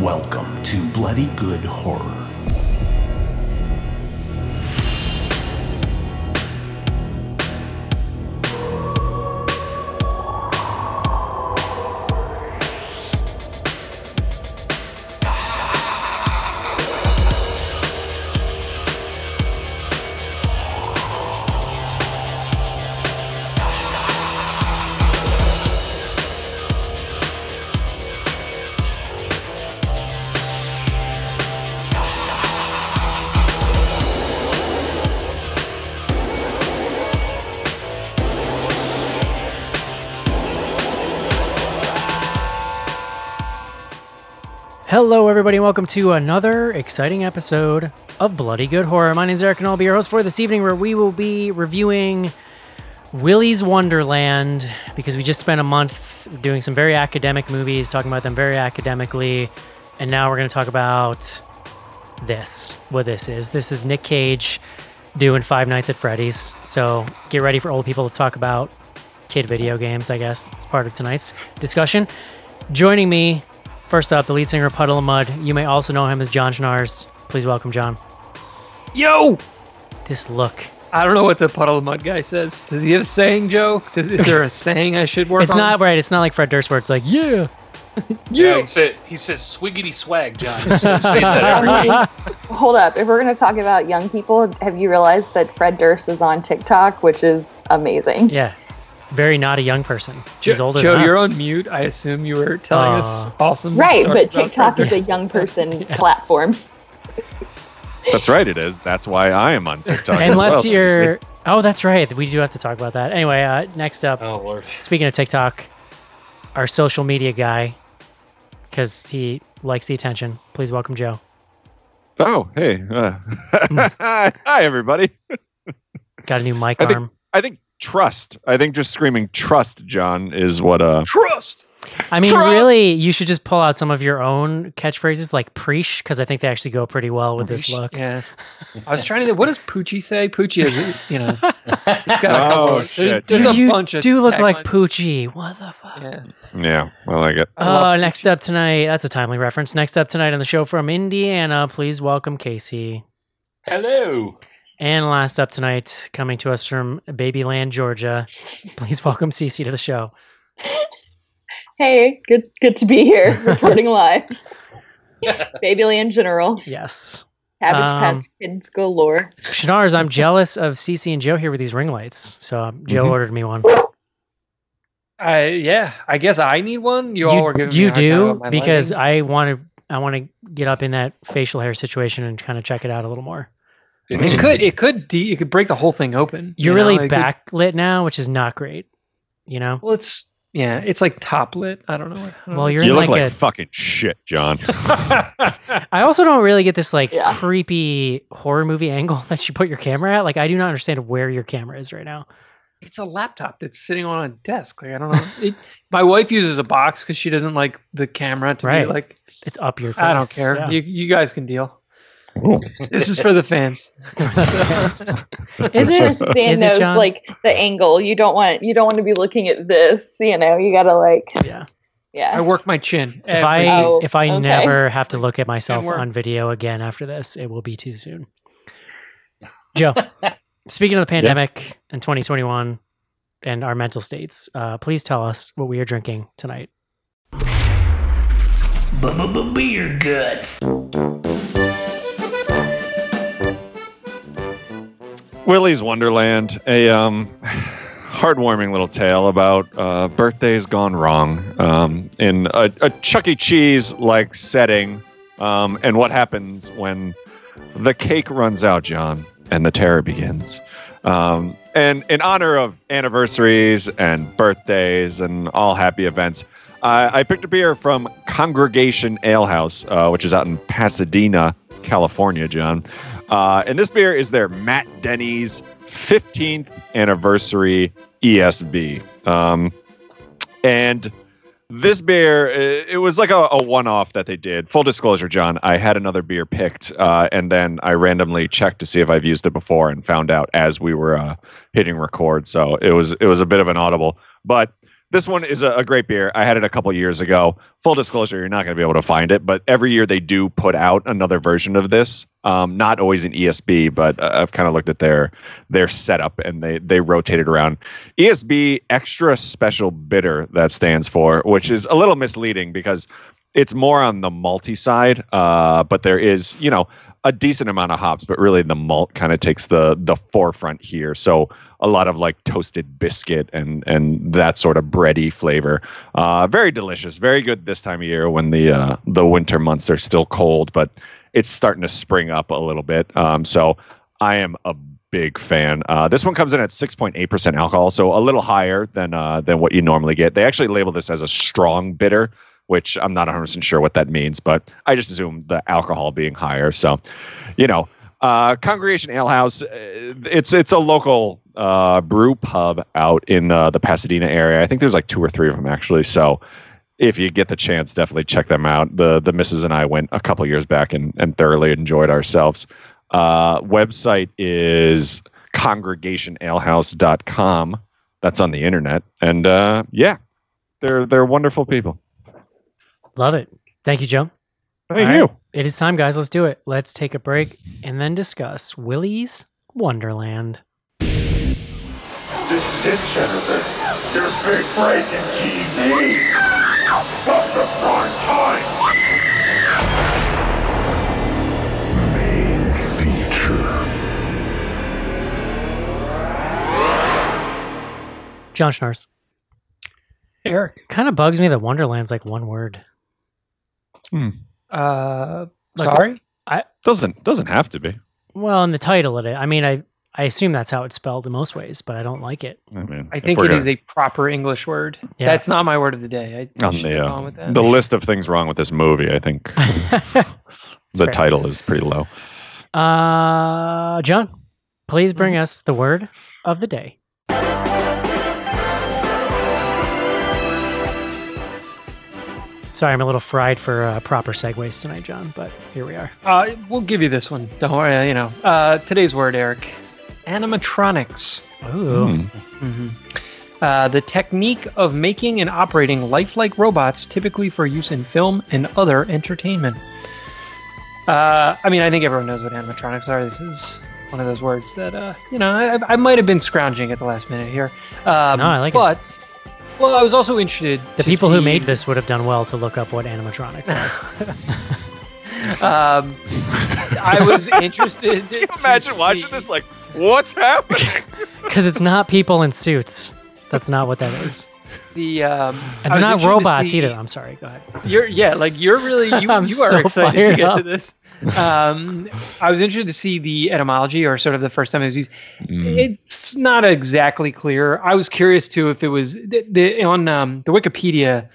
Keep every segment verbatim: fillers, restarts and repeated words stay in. Welcome to Bloody Good Horror. Hello, everybody, and welcome to another exciting episode of Bloody Good Horror. My name is Eric, and I'll be your host for this evening, where we will be reviewing Willy's Wonderland, because we just spent a month doing some very academic movies, talking about them very academically, and now we're going to talk about this, what this is. This is Nick Cage doing Five Nights at Freddy's, so get ready for old people to talk about kid video games, I guess. It's part of tonight's discussion. Joining me... First up, the lead singer of Puddle of Mud. You may also know him as John Schnars. Please welcome John. Yo! This look. I don't know what the Puddle of Mud guy says. Does he have a saying, Joe? Does, is there a saying I should work it's on? It's not right. It's not like Fred Durst where it's like, yeah. yeah. yeah he, said, he says swiggity swag, John. He's saying that every week. Hold up. If we're going to talk about young people, have you realized that Fred Durst is on TikTok, which is amazing? Yeah. Very not a young person. He's jo- older Joe, than us. Joe, you're on mute. I assume you were telling uh, us awesome. Right, but TikTok is a young person yes. platform. That's right, it is. That's why I am on TikTok Unless as well, you're... So oh, that's right. We do have to talk about that. Anyway, uh, next up, oh, Lord. Speaking of TikTok, our social media guy, because he likes the attention. Please welcome Joe. Oh, hey. Uh, hi, everybody. Got a new mic I arm. Think, I think... Trust. I think just screaming trust, John, is what uh Trust. I mean, trust! Really, you should just pull out some of your own catchphrases like preach, because I think they actually go pretty well with preach. This look. Yeah. I was trying to think, what does Poochie say? Poochie is, you know, it's got a oh, of, there's, there's a you bunch of do look like Poochie. What the fuck? Yeah, yeah I like it. Oh, next Poochie. Up tonight, that's a timely reference. Next up tonight on the show from Indiana, please welcome Casey. Hello. And last up tonight, coming to us from Babyland, Georgia, please welcome Cece to the show. Hey, good good to be here, reporting live. Babyland General. Yes. Cabbage um, Patch Kids galore. Schnars, I'm jealous of Cece and Joe here with these ring lights, so um, Joe mm-hmm. ordered me one. I uh, yeah, I guess I need one. You, you all were giving you me a do hard time about my because lighting. I want to I want to get up in that facial hair situation and kind of check it out a little more. It is, could it could de- it could break the whole thing open. You're you know? really it backlit could, now, which is not great. You know. Well, it's yeah, it's like top lit. I don't know. I don't well, you're you in look like, like a, fucking shit, John. I also don't really get this like yeah. creepy horror movie angle that you put your camera at. Like, I do not understand where your camera is right now. It's a laptop that's sitting on a desk. Like, I don't know. it, my wife uses a box because she doesn't like the camera to right. be like. It's up your face. I don't care. Yeah. You you guys can deal. This is for the fans. For the fans. Is it? Is it John? Like the angle. You don't want. You don't want to be looking at this. You know. You gotta like. Yeah. Yeah. I work my chin. If I oh, if I okay. never have to look at myself on video again after this, it will be too soon. Joe, speaking of the pandemic and yeah. twenty twenty-one and our mental states, uh, please tell us what we are drinking tonight. Beer guts. Willy's Wonderland, a um, heartwarming little tale about uh, birthdays gone wrong um, in a, a Chuck E. Cheese-like setting, um, and what happens when the cake runs out, John, and the terror begins. Um, and in honor of anniversaries and birthdays and all happy events, uh, I picked a beer from Congregation Ale House, uh, which is out in Pasadena, California, John. Uh, and this beer is their Matt Denny's fifteenth anniversary E S B. Um, and this beer, it was like a, a one-off that they did. Full disclosure, John, I had another beer picked, uh, and then I randomly checked to see if I've used it before and found out as we were uh, hitting record. So it was it was a bit of an audible. But This one is a, a great beer. I had it a couple years ago. Full disclosure, you're not going to be able to find it, but every year they do put out another version of this. Um, not always in E S B, but uh, I've kind of looked at their their setup, and they they rotate it around. E S B, extra special bitter, that stands for, which is a little misleading because it's more on the malty side. Uh, but there is, you know, a decent amount of hops, but really the malt kind of takes the the forefront here. So a lot of like toasted biscuit and and that sort of bready flavor. Uh, very delicious, very good this time of year when the uh, the winter months are still cold, but it's starting to spring up a little bit. Um, so I am a big fan. Uh, this one comes in at six point eight percent alcohol, so a little higher than uh, than what you normally get. They actually label this as a strong bitter, which I'm not one hundred percent sure what that means, but I just assume the alcohol being higher. So, you know. Uh, Congregation Ale House, it's it's a local uh, brew pub out in uh, the Pasadena area. I think there's like two or three of them, actually. So if you get the chance, definitely check them out. The the missus and I went a couple years back and, and thoroughly enjoyed ourselves. Uh, website is congregation ale house dot com. That's on the internet. And uh, yeah, they're they're wonderful people. Love it. Thank you, Joe. Thank All you. Right. It is time, guys. Let's do it. Let's take a break and then discuss Willy's Wonderland. This is it, Jennifer. Your big break in T V. From the prime time. Main feature. John Schnars. Eric. Kind of bugs me that Wonderland's like one word. Hmm. Uh, like, sorry? I doesn't doesn't have to be. Well, in the title of it, I mean, I, I assume that's how it's spelled in most ways, but I don't like it. I mean, I think it gonna... is a proper English word. Yeah. That's not my word of the day. I On the, uh, with that. The list of things wrong with this movie, I think the fair. Title is pretty low. Uh, John, please bring mm-hmm. us the word of the day. Sorry, I'm a little fried for uh, proper segues tonight, John, but here we are. Uh, we'll give you this one. Don't worry, you know. Uh, today's word, Eric. Animatronics. Ooh. Mm. Mm-hmm. Uh, the technique of making and operating lifelike robots, typically for use in film and other entertainment. Uh, I mean, I think everyone knows what animatronics are. This is one of those words that, uh, you know, I, I might have been scrounging at the last minute here. Um, no, I like but, it. But... Well, I was also interested. The people see... who made this would have done well to look up what animatronics are. um, I was interested. Can you imagine see... watching this? Like, what's happening? Because it's not people in suits. That's not what that is. The um, and they're not robots see... either. I'm sorry. Go ahead. You're yeah, like you're really you, I'm you so are excited to get up. to this. um, I was interested to see the etymology, or sort of the first time it was used. Mm. It's not exactly clear. I was curious too if it was the, the on um, the Wikipedia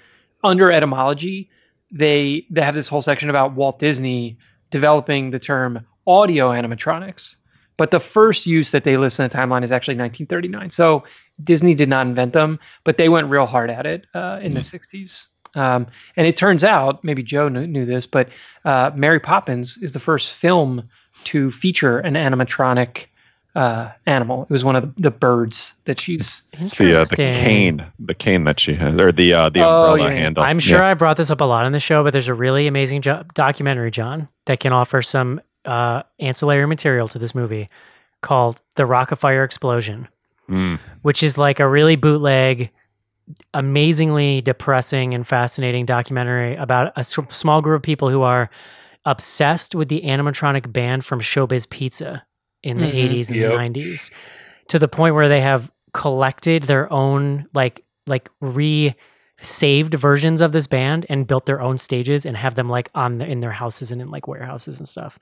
under etymology. They they have this whole section about Walt Disney developing the term audio animatronics, but the first use that they list in the timeline is actually nineteen thirty-nine. So Disney did not invent them, but they went real hard at it uh, in mm. the sixties. Um, and it turns out, maybe Joe knew, knew this, but uh, Mary Poppins is the first film to feature an animatronic uh, animal. It was one of the, the birds that she's... Interesting. The, uh, the cane. The cane that she has, or the, uh, the oh, umbrella yeah. handle. I'm sure yeah. I brought this up a lot on the show, but there's a really amazing jo- documentary, John, that can offer some uh, ancillary material to this movie called The Rockafire Explosion, mm. which is like a really bootleg... amazingly depressing and fascinating documentary about a s- small group of people who are obsessed with the animatronic band from Showbiz Pizza in the mm-hmm, eighties and yep. the nineties, to the point where they have collected their own like like re-saved versions of this band and built their own stages and have them like on the, in their houses and in like warehouses and stuff.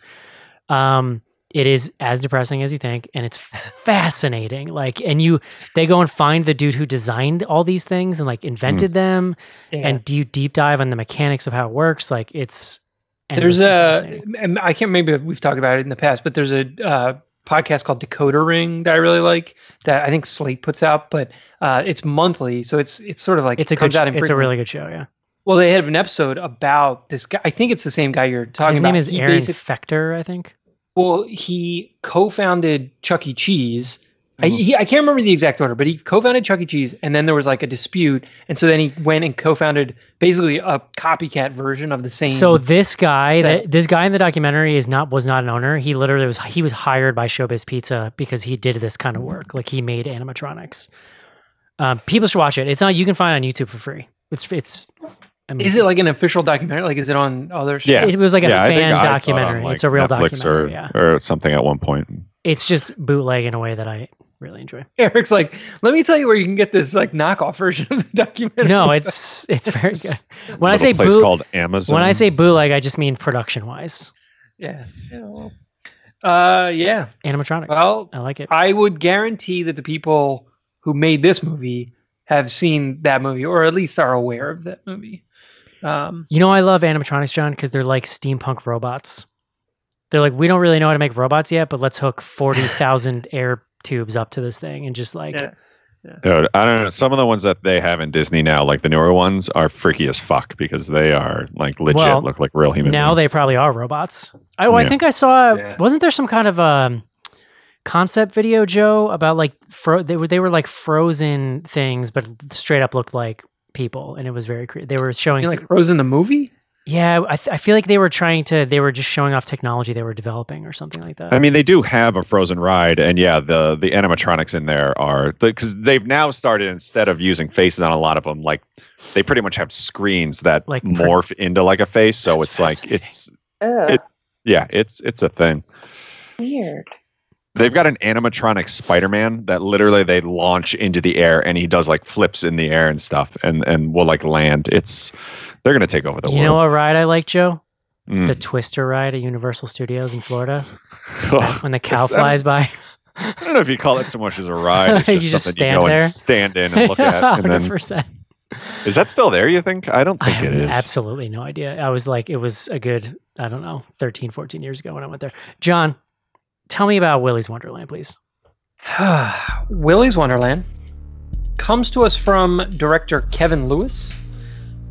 Um, It is as depressing as you think, and it's fascinating. Like, and you, they go and find the dude who designed all these things and like invented mm. them, yeah. and do you deep dive on the mechanics of how it works? Like, it's there's a, and I can't maybe we've talked about it in the past, but there's a uh, podcast called Decoder Ring that I really like that I think Slate puts out, but uh, it's monthly, so it's it's sort of like it's a good, out it's a really good show, yeah. Well, they had an episode about this guy. I think it's the same guy you're talking His about. His name is he Aaron Fechter, I think. Well, he co-founded Chuck E. Cheese I, he, I can't remember the exact order, but he co-founded Chuck E. Cheese, and then there was like a dispute, and so then he went and co-founded basically a copycat version of the same. So this guy, that this guy in the documentary is not was not an owner. He literally was he was hired by Showbiz Pizza because he did this kind of work, like he made animatronics. Um, people should watch it. It's not you can find it on YouTube for free. It's it's. I mean, is it like an official documentary? Like, is it on other? Shows? Yeah, it was like a yeah, fan documentary. It like it's a real Netflix documentary, or, yeah. or something at one point. It's just bootleg in a way that I really enjoy. Eric's like, let me tell you where you can get this like knockoff version of the documentary. No, it's it's very good. When I say boot, called Amazon. When I say bootleg, I just mean production wise. Yeah. yeah well, uh, yeah. Animatronic. Well, I like it. I would guarantee that the people who made this movie have seen that movie, or at least are aware of that movie. Um, you know, I love animatronics, John, because they're like steampunk robots. They're like, we don't really know how to make robots yet, but let's hook forty thousand air tubes up to this thing and just like... Yeah. Yeah. Dude, I don't know. Some of the ones that they have in Disney now, like the newer ones, are freaky as fuck because they are like legit well, look like real human now beings. Now they probably are robots. I, well, yeah. I think I saw... Yeah. Wasn't there some kind of um, concept video, Joe, about like... Fro- they, were, they were like frozen things, but straight up looked like people. And it was very... Cre- they were showing... You know, like Frozen the movie? Yeah, I, th- I feel like they were trying to, they were just showing off technology they were developing or something like that. I mean, they do have a Frozen ride, and yeah, the the animatronics in there are, because they've now started, instead of using faces on a lot of them, like they pretty much have screens that like, morph per- into like a face. So it's like, it's, it, yeah, it's it's a thing. Weird. They've got an animatronic Spider-Man that literally they launch into the air, and he does like flips in the air and stuff, and, and will like land. It's they're gonna take over the world. You know what ride I like, Joe? Mm. The Twister ride at Universal Studios in Florida. Oh, when the cow flies by. I don't know if you call it so much as a ride. It's just you something just stand you go there. And stand in and look at. And then, one hundred percent. Is that still there? You think? I don't think I it is. Absolutely no idea. I was like, it was a good, I don't know, thirteen, fourteen years ago when I went there. John. Tell me about Willy's Wonderland, please. Willy's Wonderland comes to us from director Kevin Lewis.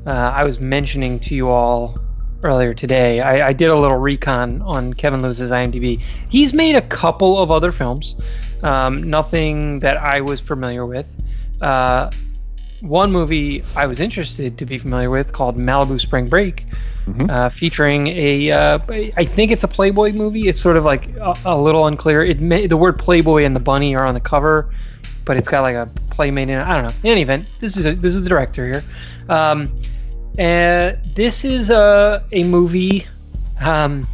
Uh, I was mentioning to you all earlier today, I, I did a little recon on Kevin Lewis's I M D B. He's made a couple of other films, um, nothing that I was familiar with. Uh, one movie I was interested to be familiar with called Malibu Spring Break. Mm-hmm. Uh, featuring a, uh, I think it's a Playboy movie. It's sort of like a, a little unclear. It may, the word Playboy and the bunny are on the cover, but it's got like a playmate in it. I don't know. In any event, this is a, this is the director here. Um, and this is a a movie. Um,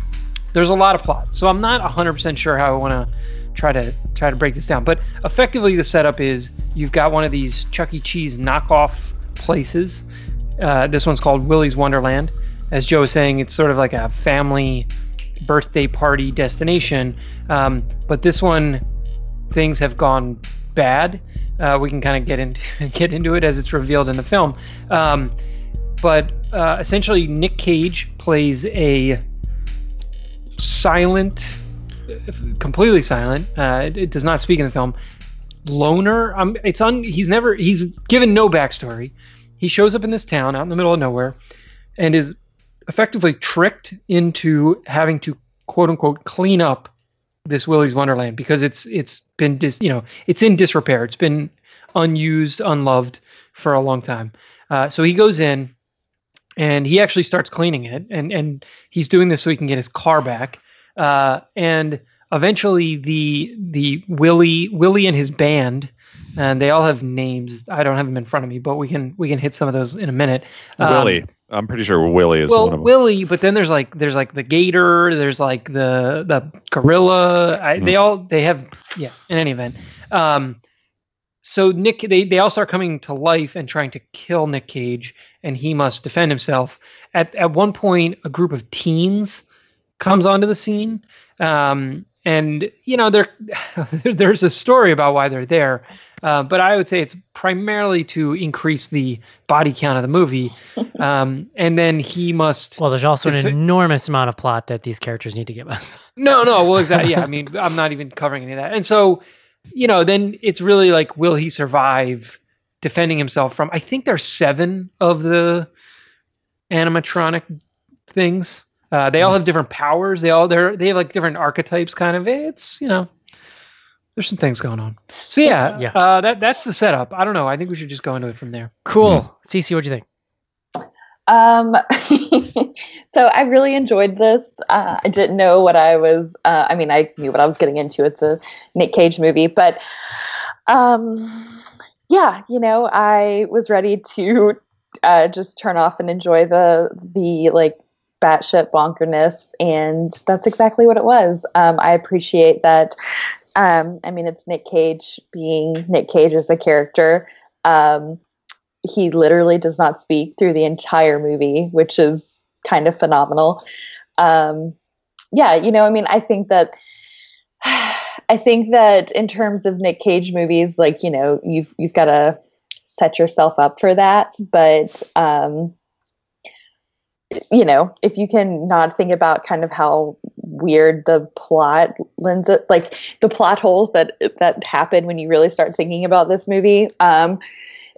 there's a lot of plot, so I'm not one hundred percent sure how I want to try to try to break this down. But effectively, the setup is you've got one of these Chuck E. Cheese knockoff places. Uh, this one's called Willy's Wonderland. As Joe was saying, it's sort of like a family birthday party destination. Um, but this one, things have gone bad. Uh, we can kind of get into get into it as it's revealed in the film. Um, but uh, essentially, Nick Cage plays a silent, completely silent. Uh, it, it does not speak in the film. Loner. Um, it's un. He's never. He's given no backstory. He shows up in this town out in the middle of nowhere, and is effectively tricked into having to quote unquote clean up this Willy's Wonderland because it's it's been dis, you know it's in disrepair. It's been unused, unloved for a long time. Uh, so he goes in and he actually starts cleaning it, and and he's doing this so he can get his car back. Uh, and eventually the the Willy Willy and his band, and they all have names. I don't have them in front of me, but we can we can hit some of those in a minute. Um, Willy. I'm pretty sure Willy is well, one of them. Well, Willy, but then there's like there's like the gator, there's like the the gorilla. I, mm. They all they have yeah. In any event, um, so Nick they they all start coming to life and trying to kill Nick Cage, and he must defend himself. At at one point, a group of teens comes onto the scene, um, and you know there there's a story about why they're there. Uh, but I would say it's primarily to increase the body count of the movie. Um, and then he must... Well, there's also def- an enormous amount of plot that these characters need to give us. No, no. Well, exactly. Yeah, I mean, I'm not even covering any of that. And so, you know, then it's really like, will he survive defending himself from... I think there's seven of the animatronic things. Uh, they all have different powers. They all they're, they have like different archetypes kind of. It's, you know... There's some things going on. So yeah, yeah. Uh, that that's the setup. I don't know. I think we should just go into it from there. Cool. Mm-hmm. Cece, what do you think? Um, so I really enjoyed this. Uh, I didn't know what I was, uh, I mean, I knew what I was getting into. It's a Nick Cage movie, but, um, yeah, you know, I was ready to, uh, just turn off and enjoy the, the like batshit bonkerness. And that's exactly what it was. Um, I appreciate that. Um, I mean, it's Nick Cage being Nick Cage as a character. Um, He literally does not speak through the entire movie, which is kind of phenomenal. Um, yeah, you know, I mean, I think that, I think that in terms of Nick Cage movies, like, you know, you've, you've got to set yourself up for that. But, um, you know, if you can not think about kind of how weird the plot lends it, like the plot holes that, that happen when you really start thinking about this movie, um,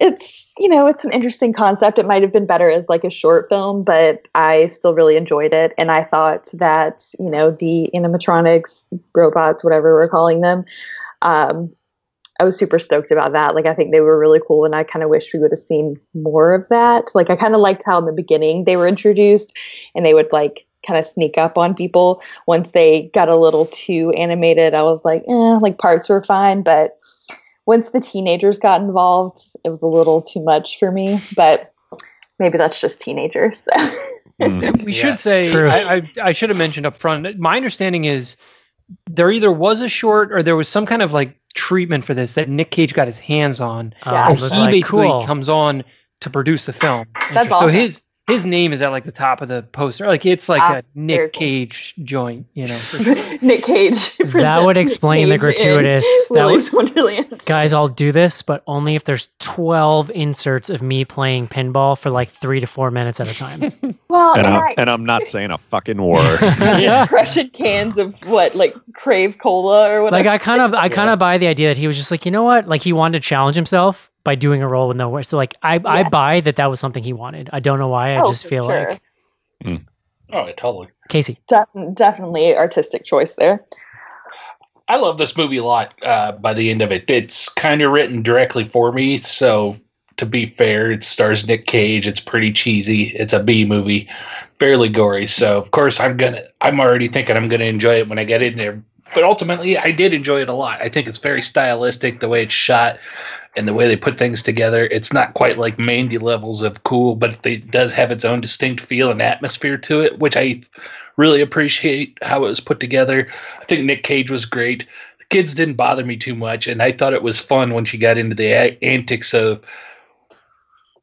it's, you know, it's an interesting concept. It might have been better as like a short film, but I still really enjoyed it. And I thought that, you know, the animatronics, robots, whatever we're calling them, um, I was super stoked about that. Like, I think they were really cool, and I kind of wish we would have seen more of that. Like, I kind of liked how in the beginning they were introduced and they would like kind of sneak up on people. Once they got a little too animated, I was like, eh, like parts were fine, but once the teenagers got involved, it was a little too much for me, but maybe that's just teenagers. So. Mm, we yeah, should say, I, I, I should have mentioned up front, my understanding is there either was a short or there was some kind of like treatment for this that Nick Cage got his hands on. Yeah. Um, he like, basically cool. comes on to produce the film. That's awesome. So his, his name is at like the top of the poster. Like it's like ah, a Nick Cage cool. joint, you know. For sure. Nick Cage. That would explain Nick the gratuitous. That Willy's Wonderland. Guys, I'll do this, but only if there's twelve inserts of me playing pinball for like three to four minutes at a time. Well, and, and, I'm, I, and I'm not saying a fucking word. Yeah. Crushing cans of what, like Crave Cola or whatever. Like I kind of, I kind of yeah. buy the idea that he was just like, you know what, like he wanted to challenge himself by doing a role with no way. So like, I, yeah. I buy that that was something he wanted. I don't know why. I oh, just feel sure. like. Mm. Oh, yeah, totally. Casey. De- definitely artistic choice there. I love this movie a lot uh, by the end of it. It's kind of written directly for me. So to be fair, it stars Nick Cage. It's pretty cheesy. It's a B movie, fairly gory. So of course I'm going to, I'm already thinking I'm going to enjoy it when I get in there. But ultimately, I did enjoy it a lot. I think it's very stylistic, the way it's shot and the way they put things together. It's not quite like Mandy levels of cool, but it does have its own distinct feel and atmosphere to it, which I really appreciate how it was put together. I think Nick Cage was great. The kids didn't bother me too much, and I thought it was fun when she got into the antics of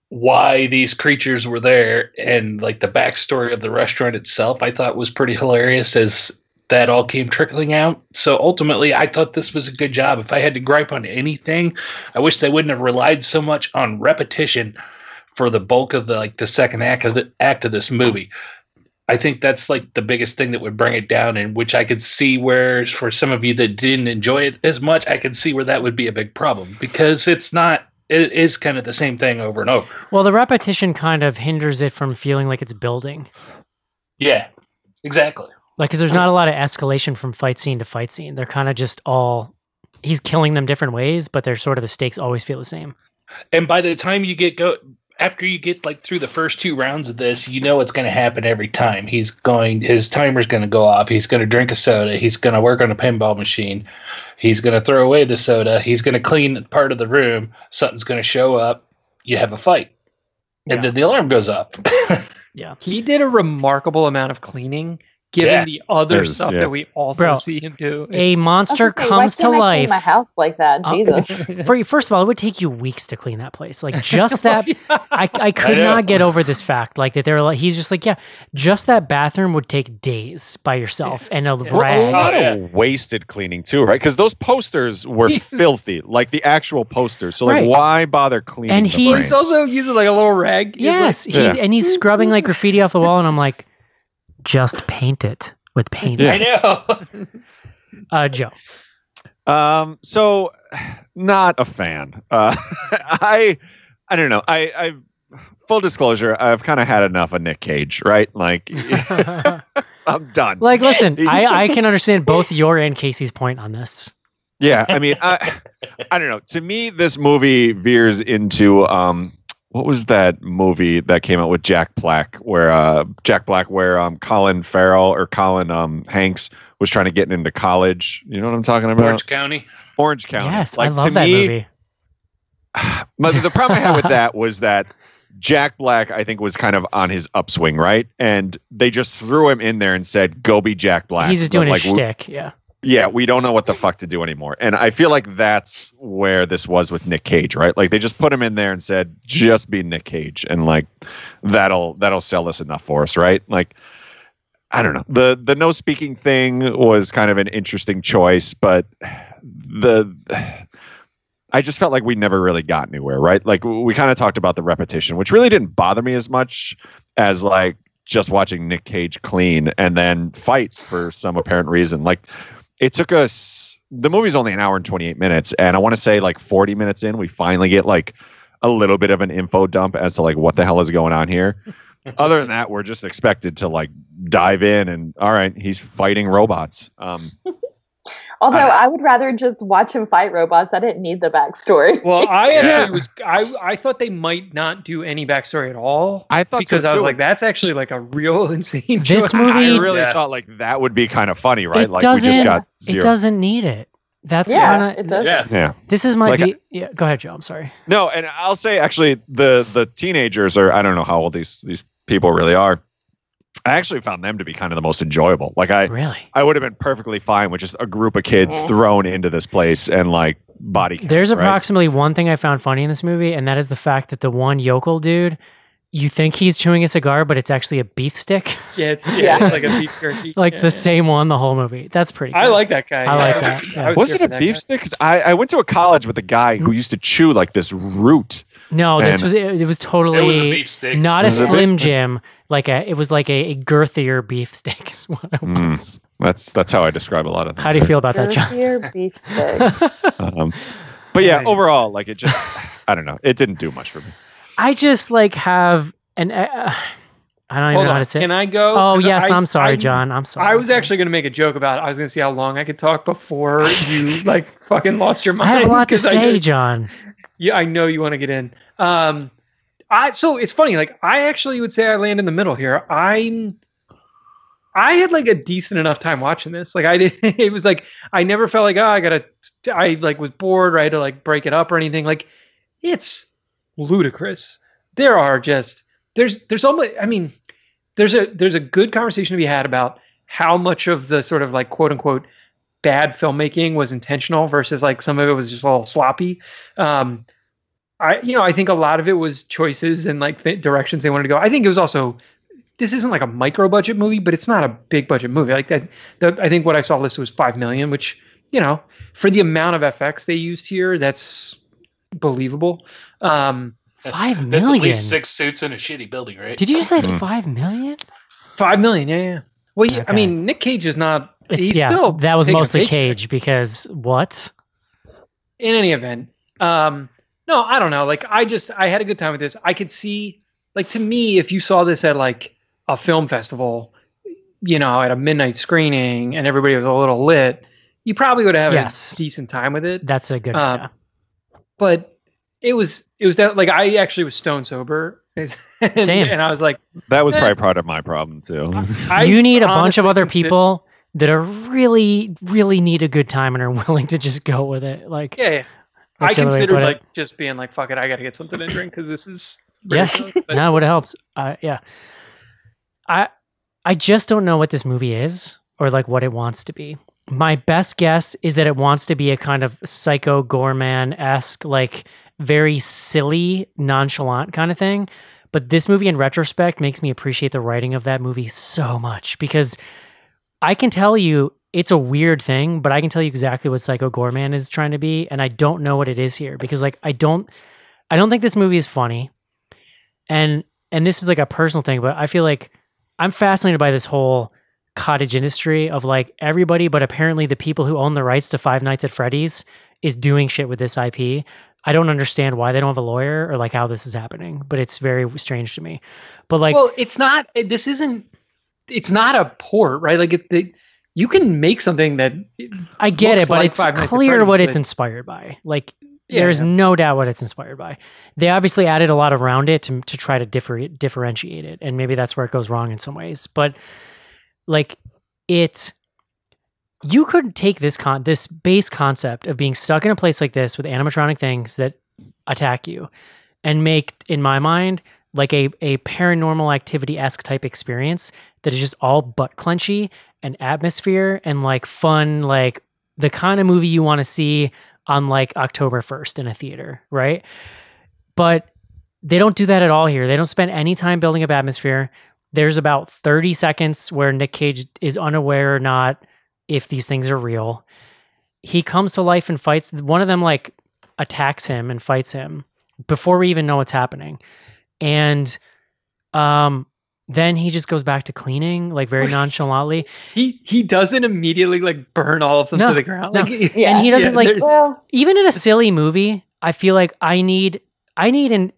why these creatures were there and like the backstory of the restaurant itself. I thought was pretty hilarious as that all came trickling out. So ultimately, I thought this was a good job. If I had to gripe on anything, I wish they wouldn't have relied so much on repetition for the bulk of the like the second act of, the, act of this movie. I think that's like the biggest thing that would bring it down, and which I could see where for some of you that didn't enjoy it as much, I could see where that would be a big problem because it's not, it is kind of the same thing over and over. Well, the repetition kind of hinders it from feeling like it's building. Yeah, exactly. Like, because there's not a lot of escalation from fight scene to fight scene. They're kind of just all, he's killing them different ways, but they're sort of the stakes always feel the same. And by the time you get go, after you get like through the first two rounds of this, you know what's going to happen every time. He's going, his timer's going to go off. He's going to drink a soda. He's going to work on a pinball machine. He's going to throw away the soda. He's going to clean part of the room. Something's going to show up. You have a fight. Yeah. And then the alarm goes off. Yeah. He did a remarkable amount of cleaning. Given yeah. the other There's, stuff yeah. that we also Bro, see him do, a monster saying, comes to I life. Clean my house like that, Jesus! Uh, for you, first of all, it would take you weeks to clean that place. Like just that, oh, yeah. I I could I not get over this fact. Like that, they're like he's just like yeah, just that bathroom would take days by yourself yeah. and a yeah. rag. Well, a lot of yeah. wasted cleaning too, right? Because those posters were filthy, like the actual posters. So like, right. why bother cleaning? And the he's, he's also using like a little rag. Yes, like, he's yeah. and he's scrubbing like graffiti off the wall, and I'm like. Just paint it with paint. Yeah. I know. uh, Joe. Um, so not a fan. Uh, I, I don't know. I, I, full disclosure, I've kind of had enough of Nick Cage, right? Like I'm done. Like, listen, I, I can understand both your and Casey's point on this. Yeah, I mean, I, I don't know. To me, this movie veers into um, what was that movie that came out with Jack Black, where uh, Jack Black, where um, Colin Farrell or Colin um, Hanks was trying to get into college. You know what I'm talking about? Orange County. Orange County. Yes, like, I love to that me, movie. The problem I had with that was that Jack Black, I think, was kind of on his upswing, right? And they just threw him in there and said, "Go be Jack Black." He's just doing like, his shtick, yeah. Yeah, we don't know what the fuck to do anymore. And I feel like that's where this was with Nick Cage, right? Like they just put him in there and said, just be Nick Cage. And like, that'll, that'll sell us enough for us. Right? Like, I don't know. The, the no speaking thing was kind of an interesting choice, but the, I just felt like we never really got anywhere. Right? Like we kind of talked about the repetition, which really didn't bother me as much as like just watching Nick Cage clean and then fight for some apparent reason. Like, it took us, the movie's only an hour and twenty-eight minutes. And I want to say like forty minutes in, we finally get like a little bit of an info dump as to like what the hell is going on here. Other than that, we're just expected to like dive in and all right, he's fighting robots. Um, Although I, I would rather just watch him fight robots. I didn't need the backstory. Well, I yeah. actually was, I, I thought they might not do any backstory at all. I thought because so I was like, that's actually like a real insane. This joke. movie, I really yeah. thought like that would be kind of funny, right? It like we just got zero. It doesn't need it. That's yeah, kinda, it does. Yeah. yeah. This is my like, be- yeah. Go ahead, Joe. I'm sorry. No, and I'll say actually the the teenagers are. I don't know how old these these people really are. I actually found them to be kind of the most enjoyable. Like I, really? I would have been perfectly fine with just a group of kids oh. thrown into this place and like body. Count, There's right? approximately one thing I found funny in this movie, and that is the fact that the one yokel dude, you think he's chewing a cigar, but it's actually a beef stick. Yeah, it's, yeah, yeah. it's like a beef jerky. like yeah, the yeah. same one the whole movie. That's pretty cool. I like that guy. I like I was, that. Yeah. I was was it a beef guy. stick? Because I, I went to a college with a guy who used to chew like this root. No, and this was it. Was totally it was a beef steak. Not a Slim Jim. Like a, it was like a, a girthier beef steak. Is what it was. Mm, that's that's how I describe a lot of. Things. How do you feel about that, John? Girthier beef steak. um, but yeah, overall, like it just, I don't know, it didn't do much for me. I just like have an. Uh, I don't even Hold know on. how to say. Can I go? Oh yes, I, I'm sorry, I, John. I'm sorry. I was actually going to make a joke about it. I was going to see how long I could talk before you like fucking lost your mind. I have a lot to say, I, John. Yeah, I know you want to get in. Um, I so it's funny. Like I actually would say I land in the middle here. I'm, I had like a decent enough time watching this. Like I did. It was like I never felt like oh I gotta. I like was bored. Or I had to like break it up or anything. Like it's ludicrous. There are just there's there's almost. I mean, there's a there's a good conversation to be had about how much of the sort of like quote unquote. Bad filmmaking was intentional versus like some of it was just a little sloppy. Um, I, you know, I think a lot of it was choices and like the directions they wanted to go. I think it was also, this isn't like a micro budget movie, but it's not a big budget movie. Like that, that I think what I saw listed was five million, which, you know, for the amount of F X they used here, that's believable. Um, five million. That's at least six suits in a shitty building, right? Did you say mm. five million? Five million. Yeah. Yeah. Well, okay. I mean, Nick Cage is not, It's, He's yeah, still that was mostly Cage because what? In any event, um, no, I don't know. Like I just I had a good time with this. I could see like to me if you saw this at like a film festival, you know, at a midnight screening and everybody was a little lit, you probably would have yes. a decent time with it. That's a good. Uh, yeah. But it was it was that like I actually was stone sober. and, Same. And I was like, that was eh. probably part of my problem too. I, you need a bunch of other people. That are really, really need a good time and are willing to just go with it. Like, yeah, yeah. I considered like it. just being like, "Fuck it, I got to get something to drink because this is." Yeah, no, it would have helped. Uh, yeah, I, I just don't know what this movie is or like what it wants to be. My best guess is that it wants to be a kind of Psycho Goreman-esque, like very silly, nonchalant kind of thing. But this movie, in retrospect, makes me appreciate the writing of that movie so much because. I can tell you it's a weird thing, but I can tell you exactly what Psycho Goreman is trying to be, and I don't know what it is here because, like, I don't, I don't think this movie is funny, and and this is like a personal thing, but I feel like I'm fascinated by this whole cottage industry of like everybody, but apparently the people who own the rights to Five Nights at Freddy's is doing shit with this I P. I don't understand why they don't have a lawyer or like how this is happening, but it's very strange to me. But like, well, it's not. This isn't. It's not a port, right? Like it, the, you can make something that I get it, but it's clear what it's inspired by. Like, yeah, there's yeah. no doubt what it's inspired by. They obviously added a lot around it to to try to differ, differentiate it, and maybe that's where it goes wrong in some ways. But like it, you could take this con this base concept of being stuck in a place like this with animatronic things that attack you, and make, in my mind, like a a Paranormal Activity-esque type experience that is just all butt clenchy and atmosphere and like fun, like the kind of movie you want to see on like October first in a theater, right? But they don't do that at all here. They don't spend any time building up atmosphere. There's about thirty seconds where Nick Cage is unaware or not if these things are real. He comes to life and fights. One of them like attacks him and fights him before we even know what's happening. And um, then he just goes back to cleaning, like very nonchalantly. He he doesn't immediately like burn all of them no, to the ground. No. Like, yeah, and he doesn't yeah, like, well, even in a silly movie, I feel like I need, I need an,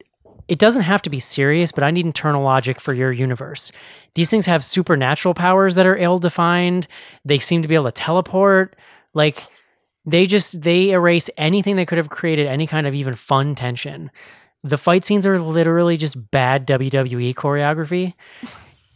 it doesn't have to be serious, but I need internal logic for your universe. These things have supernatural powers that are ill-defined. They seem to be able to teleport. Like they just, they erase anything that could have created any kind of even fun tension. The fight scenes are literally just bad W W E choreography.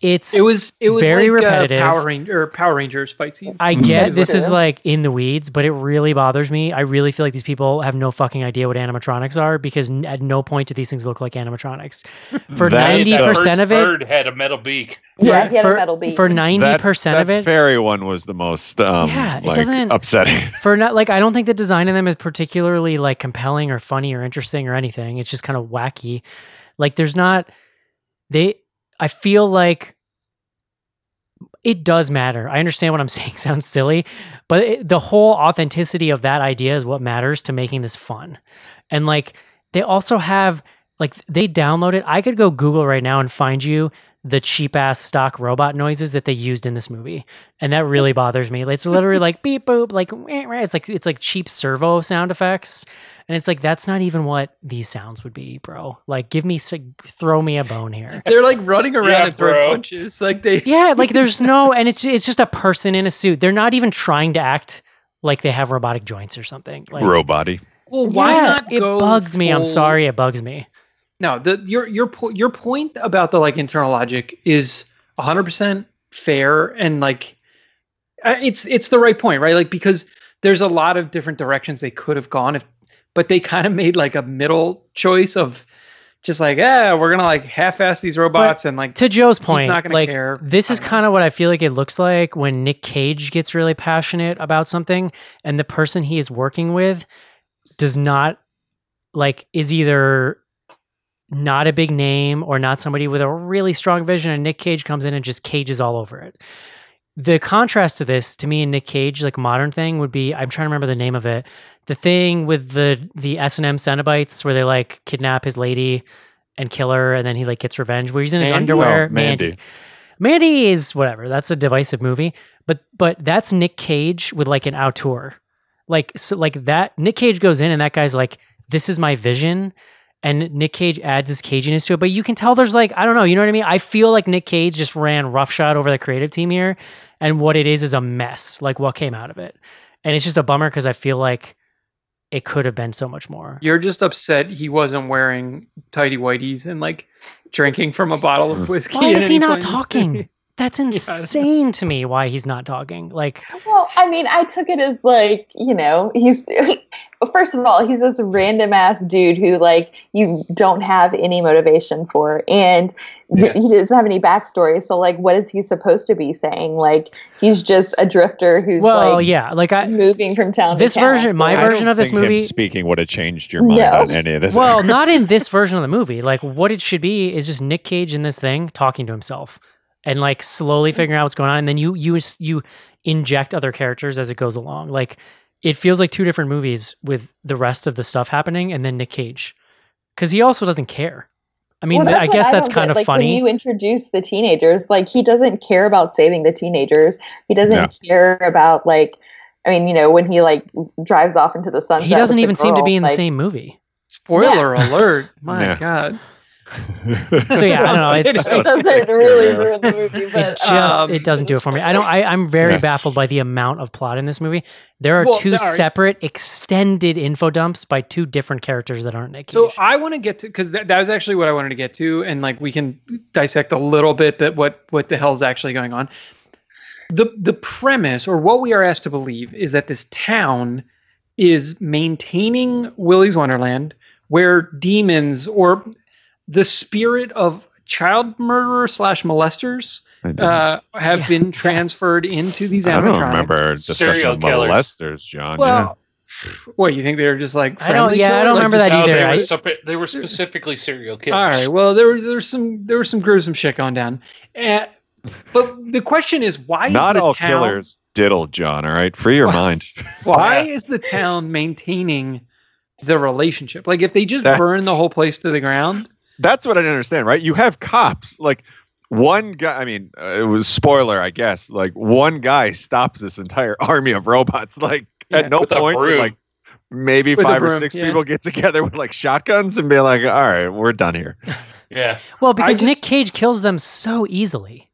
It's it was it was very like, repetitive. Uh, Power Ranger, or Power Rangers fight scenes. I get this okay. is like in the weeds, but it really bothers me. I really feel like these people have no fucking idea what animatronics are, because n- at no point do these things look like animatronics. For ninety percent of it, bird had a metal beak. For, yeah, he had for, a metal beak. For ninety percent of it, fairy one was the most um, yeah, it like, doesn't upsetting. For not like I don't think the design of them is particularly like compelling or funny or interesting or anything. It's just kind of wacky. Like there's not they. I feel like it does matter. I understand what I'm saying sounds silly, but it, the whole authenticity of that idea is what matters to making this fun. And like, they also have like, they downloaded, I could go Google right now and find you the cheap ass stock robot noises that they used in this movie. And that really bothers me. It's literally like beep boop, like it's like, it's like cheap servo sound effects. And it's like, that's not even what these sounds would be, bro. Like, give me, throw me a bone here. They're like running around yeah, and throwing punches. Like they, yeah, like there's no, and it's it's just a person in a suit. They're not even trying to act like they have robotic joints or something. Like, Robody. Well, why yeah, not? It go bugs full... me. I'm sorry, it bugs me. No, the your your po- your point about the like internal logic is one hundred percent fair, and like it's it's the right point, right? Like because there's a lot of different directions they could have gone if. But they kind of made like a middle choice of just like, eh, we're going to like half-ass these robots. But and like, to Joe's point, not gonna like care. This is kind of what I feel like it looks like when Nick Cage gets really passionate about something and the person he is working with does not like is either not a big name or not somebody with a really strong vision. And Nick Cage comes in and just cages all over it. The contrast to this, to me and Nick Cage, like modern thing would be, I'm trying to remember the name of it. The thing with the, the S and M Cenobites where they like kidnap his lady and kill her. And then he like gets revenge where he's in his Mandy? underwear. No, Mandy. Mandy. Mandy is whatever. That's a divisive movie. But, but that's Nick Cage with like an auteur. Like, so like that Nick Cage goes in and that guy's like, this is my vision. And Nick Cage adds his caginess to it, but you can tell there's like, I don't know, you know what I mean? I feel like Nick Cage just ran roughshod over the creative team here, and what it is is a mess, like what came out of it. And it's just a bummer because I feel like it could have been so much more. You're just upset he wasn't wearing tidy whities and like drinking from a bottle of whiskey. Why is he not talking? That's insane yeah. to me why he's not talking. Like, well, I mean, I took it as like, you know, he's he, first of all, he's this random ass dude who like you don't have any motivation for, and yes. th- he doesn't have any backstory. So like, what is he supposed to be saying? Like, he's just a drifter who's well, like, yeah, like I, moving from town. This to town. version, my I version of this movie, him speaking would have changed your mind no. on any of this. Well, thing. Not in this version of the movie. Like, what it should be is just Nick Cage in this thing talking to himself. And like slowly figuring out what's going on, and then you you you inject other characters as it goes along. Like it feels like two different movies with the rest of the stuff happening, and then Nick Cage, because he also doesn't care. I mean, well, I guess I that's kind get. of like, funny. When you introduce the teenagers, like he doesn't care about saving the teenagers. He doesn't yeah. care about like, I mean, you know, when he like drives off into the sunset. He doesn't even girl, seem to be in like, the same movie. Spoiler yeah. alert! My yeah. God. So yeah, I don't know. It's, it doesn't really ruin the movie, but it just um, it doesn't do it for me. I don't. I, I'm very yeah. baffled by the amount of plot in this movie. There are well, two there are, separate extended info dumps by two different characters that aren't Nick Cage. So I want to get to because that, that was actually what I wanted to get to, and like we can dissect a little bit that what what the hell's actually going on. The the premise, or what we are asked to believe, is that this town is maintaining Willy's Wonderland, where demons or the spirit of child murderer slash molesters uh, have yeah. been transferred yes. into these animatronics. I don't remember a discussion of molesters, John. Well, yeah. What, you think they were just like friendly I don't, yeah, killers? I don't like remember that either. They, right? were supe- they were specifically serial killers. All right, well, there was, there was some there was some gruesome shit going down. Uh, but the question is, why Not is the all town... killers diddle, John, all right? Free your mind. Why yeah. is the town maintaining the relationship? Like, if they just That's... burn the whole place to the ground... That's what I didn't understand, right? You have cops. Like, one guy, I mean, uh, it was spoiler, I guess. Like, one guy stops this entire army of robots. Like, yeah, at no point, did, like, maybe with five or six yeah. people get together with, like, shotguns and be like, all right, we're done here. Yeah. Well, because just, Nick Cage kills them so easily.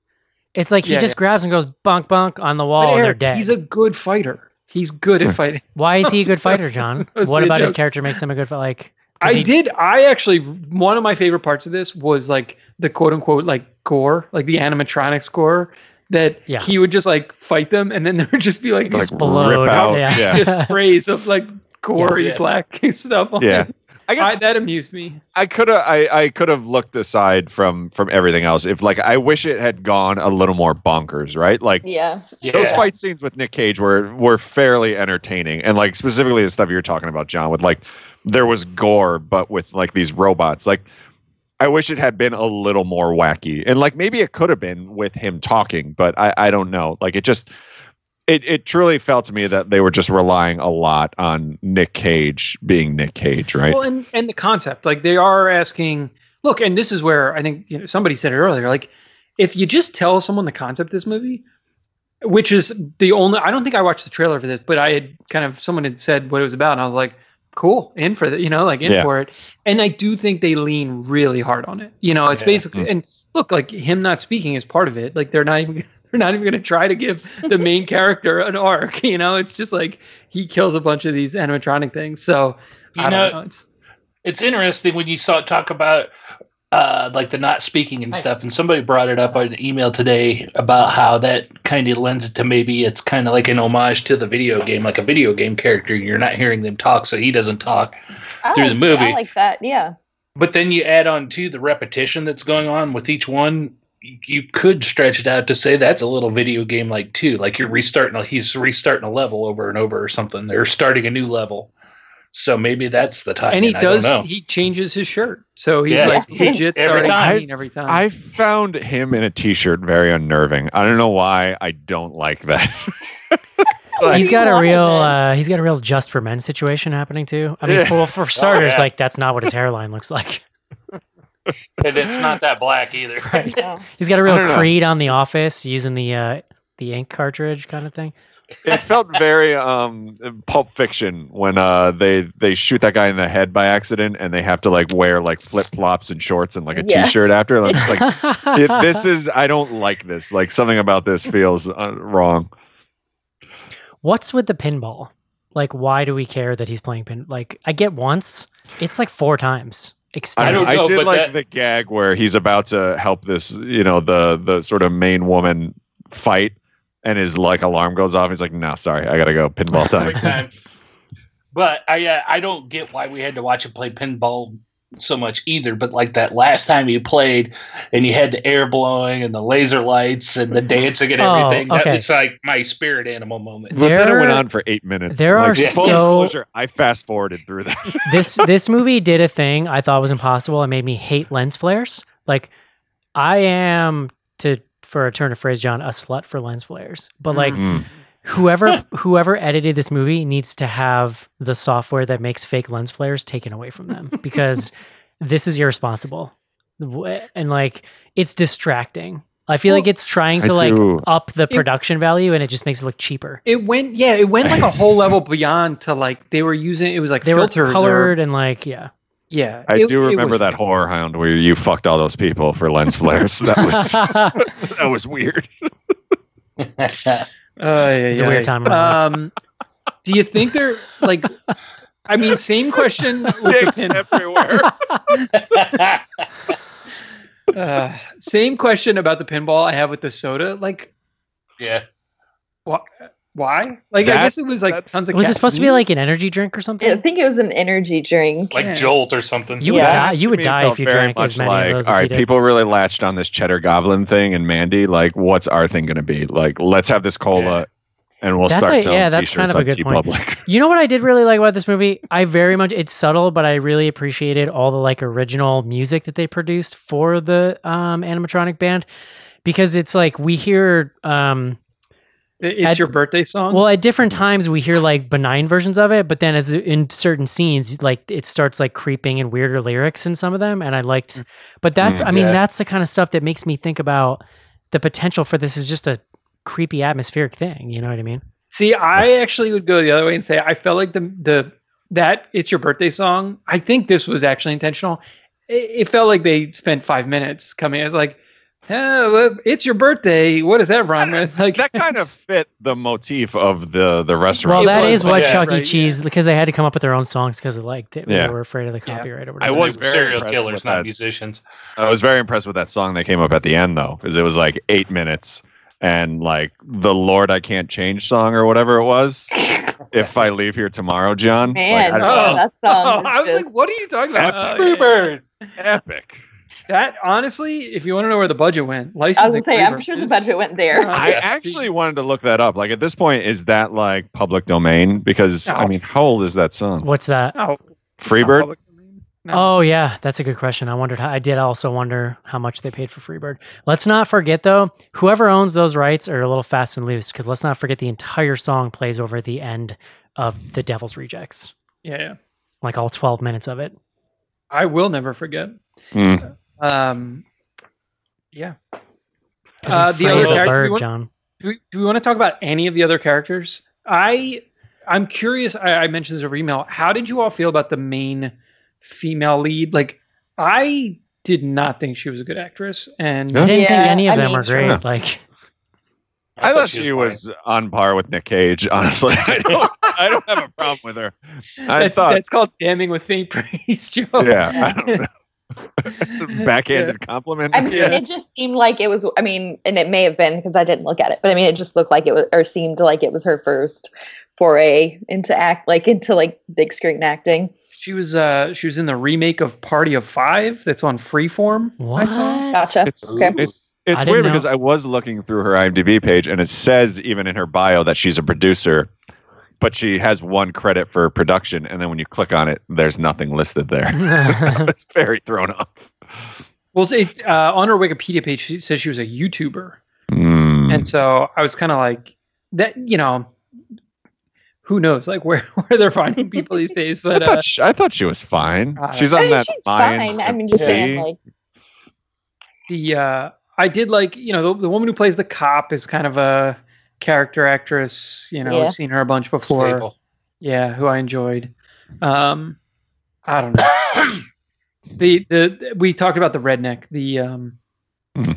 It's like he yeah, just yeah. grabs and goes bonk, bonk on the wall but and Eric, they're dead. He's a good fighter. He's good at fighting. Why is he a good fighter, John? What about his character makes him a good fighter? Like... I he, did. I actually, one of my favorite parts of this was like the quote unquote, like gore, like the animatronics gore that yeah. he would just like fight them. And then there would just be like, like explode out. Yeah. Yeah. Just sprays of like gory yes. black stuff. On yeah. It. I guess I, that amused me. I could have, I, I could have looked aside from, from everything else. If like, I wish it had gone a little more bonkers, right? Like yeah. yeah. those fight scenes with Nick Cage were, were fairly entertaining. And like specifically the stuff you're talking about, John, with like, there was gore, but with like these robots, like I wish it had been a little more wacky and like, maybe it could have been with him talking, but I, I don't know. Like it just, it, it truly felt to me that they were just relying a lot on Nick Cage being Nick Cage. Right. Well, and, and the concept, like they are asking, look, and this is where I think you know, somebody said it earlier, like if you just tell someone the concept of this movie, which is the only, I don't think I watched the trailer for this, but I had kind of, someone had said what it was about. And I was like, cool, in for the you know like in yeah. for it, and I do think they lean really hard on it. You know, it's yeah. basically and look like him not speaking is part of it. Like they're not even they're not even going to try to give the main character an arc. You know, it's just like he kills a bunch of these animatronic things. So you I know, don't know it's it's interesting when you saw talk about uh, like the not speaking and stuff, and somebody brought it up on an email today about how that kind of lends it to maybe it's kind of like an homage to the video game, like a video game character. You're not hearing them talk, so he doesn't talk I through like, the movie. I like that, yeah. But then you add on to the repetition that's going on with each one. You could stretch it out to say that's a little video game like too. Like you're restarting, a, he's restarting a level over and over or something. They're starting a new level. So maybe that's the time. And he I does, he changes his shirt. So he's yeah. like, legit every time. every time. I found him in a t-shirt very unnerving. I don't know why I don't like that. like, he's got a real, uh, he's got a real just for men situation happening too. I mean, yeah. for, for starters, oh, yeah. like that's not what his hairline looks like. And it's not that black either. Right. Yeah. He's got a real Creed know. on The Office using the, uh, the ink cartridge kind of thing. It felt very um, Pulp Fiction when uh, they they shoot that guy in the head by accident and they have to like wear like flip flops and shorts and like a yeah. t-shirt after. Like, it's like it, this is I don't like this. Like something about this feels uh, wrong. What's with the pinball? Like, why do we care that he's playing pin? Like, I get once. It's like four times. I, don't know, I did like that... the gag where he's about to help this, you know, the the sort of main woman fight. And his like alarm goes off. He's like, "No, sorry, I gotta go pinball time." But I, uh, I don't get why we had to watch him play pinball so much either. But like that last time you played, and you had the air blowing and the laser lights and the dancing and everything. Oh, okay. That was like my spirit animal moment. There, but then it went on for eight minutes. There like, are yeah, full so disclosure, I fast forwarded through that. this this movie did a thing I thought was impossible. It made me hate lens flares. Like I am to. For a turn of phrase, John, a slut for lens flares. But like mm-hmm. whoever whoever edited this movie needs to have the software that makes fake lens flares taken away from them because this is irresponsible. And like, it's distracting. I feel well, like it's trying to I like do. up the production it, value and it just makes it look cheaper. It went, yeah, it went like a whole level beyond to like, they were using, it was like they filters were colored or, and like, yeah. Yeah. I it, do remember that horror hound where you fucked all those people for lens flares. That was that was weird. uh, yeah, it's yeah, a weird yeah. time. Um, do you think they're like, I mean, same question. Dicks everywhere. uh, same question about the pinball I have with the soda. Like, yeah. What? Why? Like, that, I guess it was like tons of. Was caffeine. It supposed to be like an energy drink or something? Yeah, I think it was an energy drink, like yeah. Jolt or something. You yeah. would die. You would die if you drank as many like, of those. All right, as you people did. Really latched on this cheddar goblin thing, and Mandy, like, what's our thing going to be? Like, let's have this cola, yeah. and we'll that's start a, selling yeah, that's kind of a good point. Public. You know what I did really like about this movie? I very much it's subtle, but I really appreciated all the like original music that they produced for the um, animatronic band, because it's like we hear. Um, It's at, your birthday song? Well, at different times we hear like benign versions of it, but then as in certain scenes, like it starts like creeping and weirder lyrics in some of them. And I liked, but that's, mm, I mean, yeah. that's the kind of stuff that makes me think about the potential for this is just a creepy atmospheric thing. You know what I mean? See, I actually would go the other way and say, I felt like the, the, that It's Your Birthday song. I think this was actually intentional. It, it felt like they spent five minutes coming. I was like, oh, well, it's your birthday. What does that rhyme with? Like, that kind of fit the motif of the, the restaurant. Well, that was, is what yeah, Chuck E. Cheese, yeah. because they had to come up with their own songs because they liked it. Yeah. They were afraid of the copyright yeah. or whatever. I was very serial killers, not that. Musicians. I was very impressed with that song that came up at the end, though, because it was like eight minutes and like the Lord I Can't Change song or whatever it was. If I Leave Here Tomorrow, John. Man, like, I, oh, that song oh, I was just... like, what are you talking about? Freebird. Oh, yeah. Epic. That honestly, if you want to know where the budget went, license. I was gonna say, I'm sure the budget went there. Uh, I yeah. actually wanted to look that up. Like at this point, is that like public domain? Because no. I mean, how old is that song? What's that? Oh, Freebird. No. Oh yeah, that's a good question. I wondered. How, I did also wonder how much they paid for Freebird. Let's not forget though, whoever owns those rights are a little fast and loose because let's not forget the entire song plays over the end of The Devil's Rejects. Yeah, yeah. Like all twelve minutes of it. I will never forget. Mm. Um. Yeah. Uh, the other character. Do we, want, do, we, do we want to talk about any of the other characters? I, I'm curious. I, I mentioned this over email. How did you all feel about the main female lead? Like, I did not think she was a good actress, and yeah. I didn't yeah, think any of I them mean, were great. Sure. Like, I, I thought she was, was on par with Nick Cage. Honestly, I don't. I don't have a problem with her. I that's, thought that's called damning with faint praise, Joe. Yeah, I don't know. It's a backhanded yeah. compliment. I mean, yeah. it just seemed like it was. I mean, and it may have been because I didn't look at it, but I mean, it just looked like it was, or seemed like it was her first foray into act, like into like big screen acting. She was, uh, she was in the remake of Party of Five that's on Freeform. What? I saw. Gotcha. It's okay. it's, it's weird know. because I was looking through her I M D B page, and it says even in her bio that she's a producer. But she has one credit for production, and then when you click on it, there's nothing listed there. It's very thrown off. Well, it, uh, on her Wikipedia page, she says she was a YouTuber. Mm. And so I was kind of like, that, you know, who knows, like, where, where they're finding people these days. But I, uh, thought, she, I thought she was fine. Uh, she's on I mean, that she's fine. I mean, just saying, like... The, uh, I did like, you know, the, the woman who plays the cop is kind of a... character actress, you know, yeah. I've seen her a bunch before. Stable. Yeah, who I enjoyed. Um, I don't know. the, the the we talked about the redneck, the um,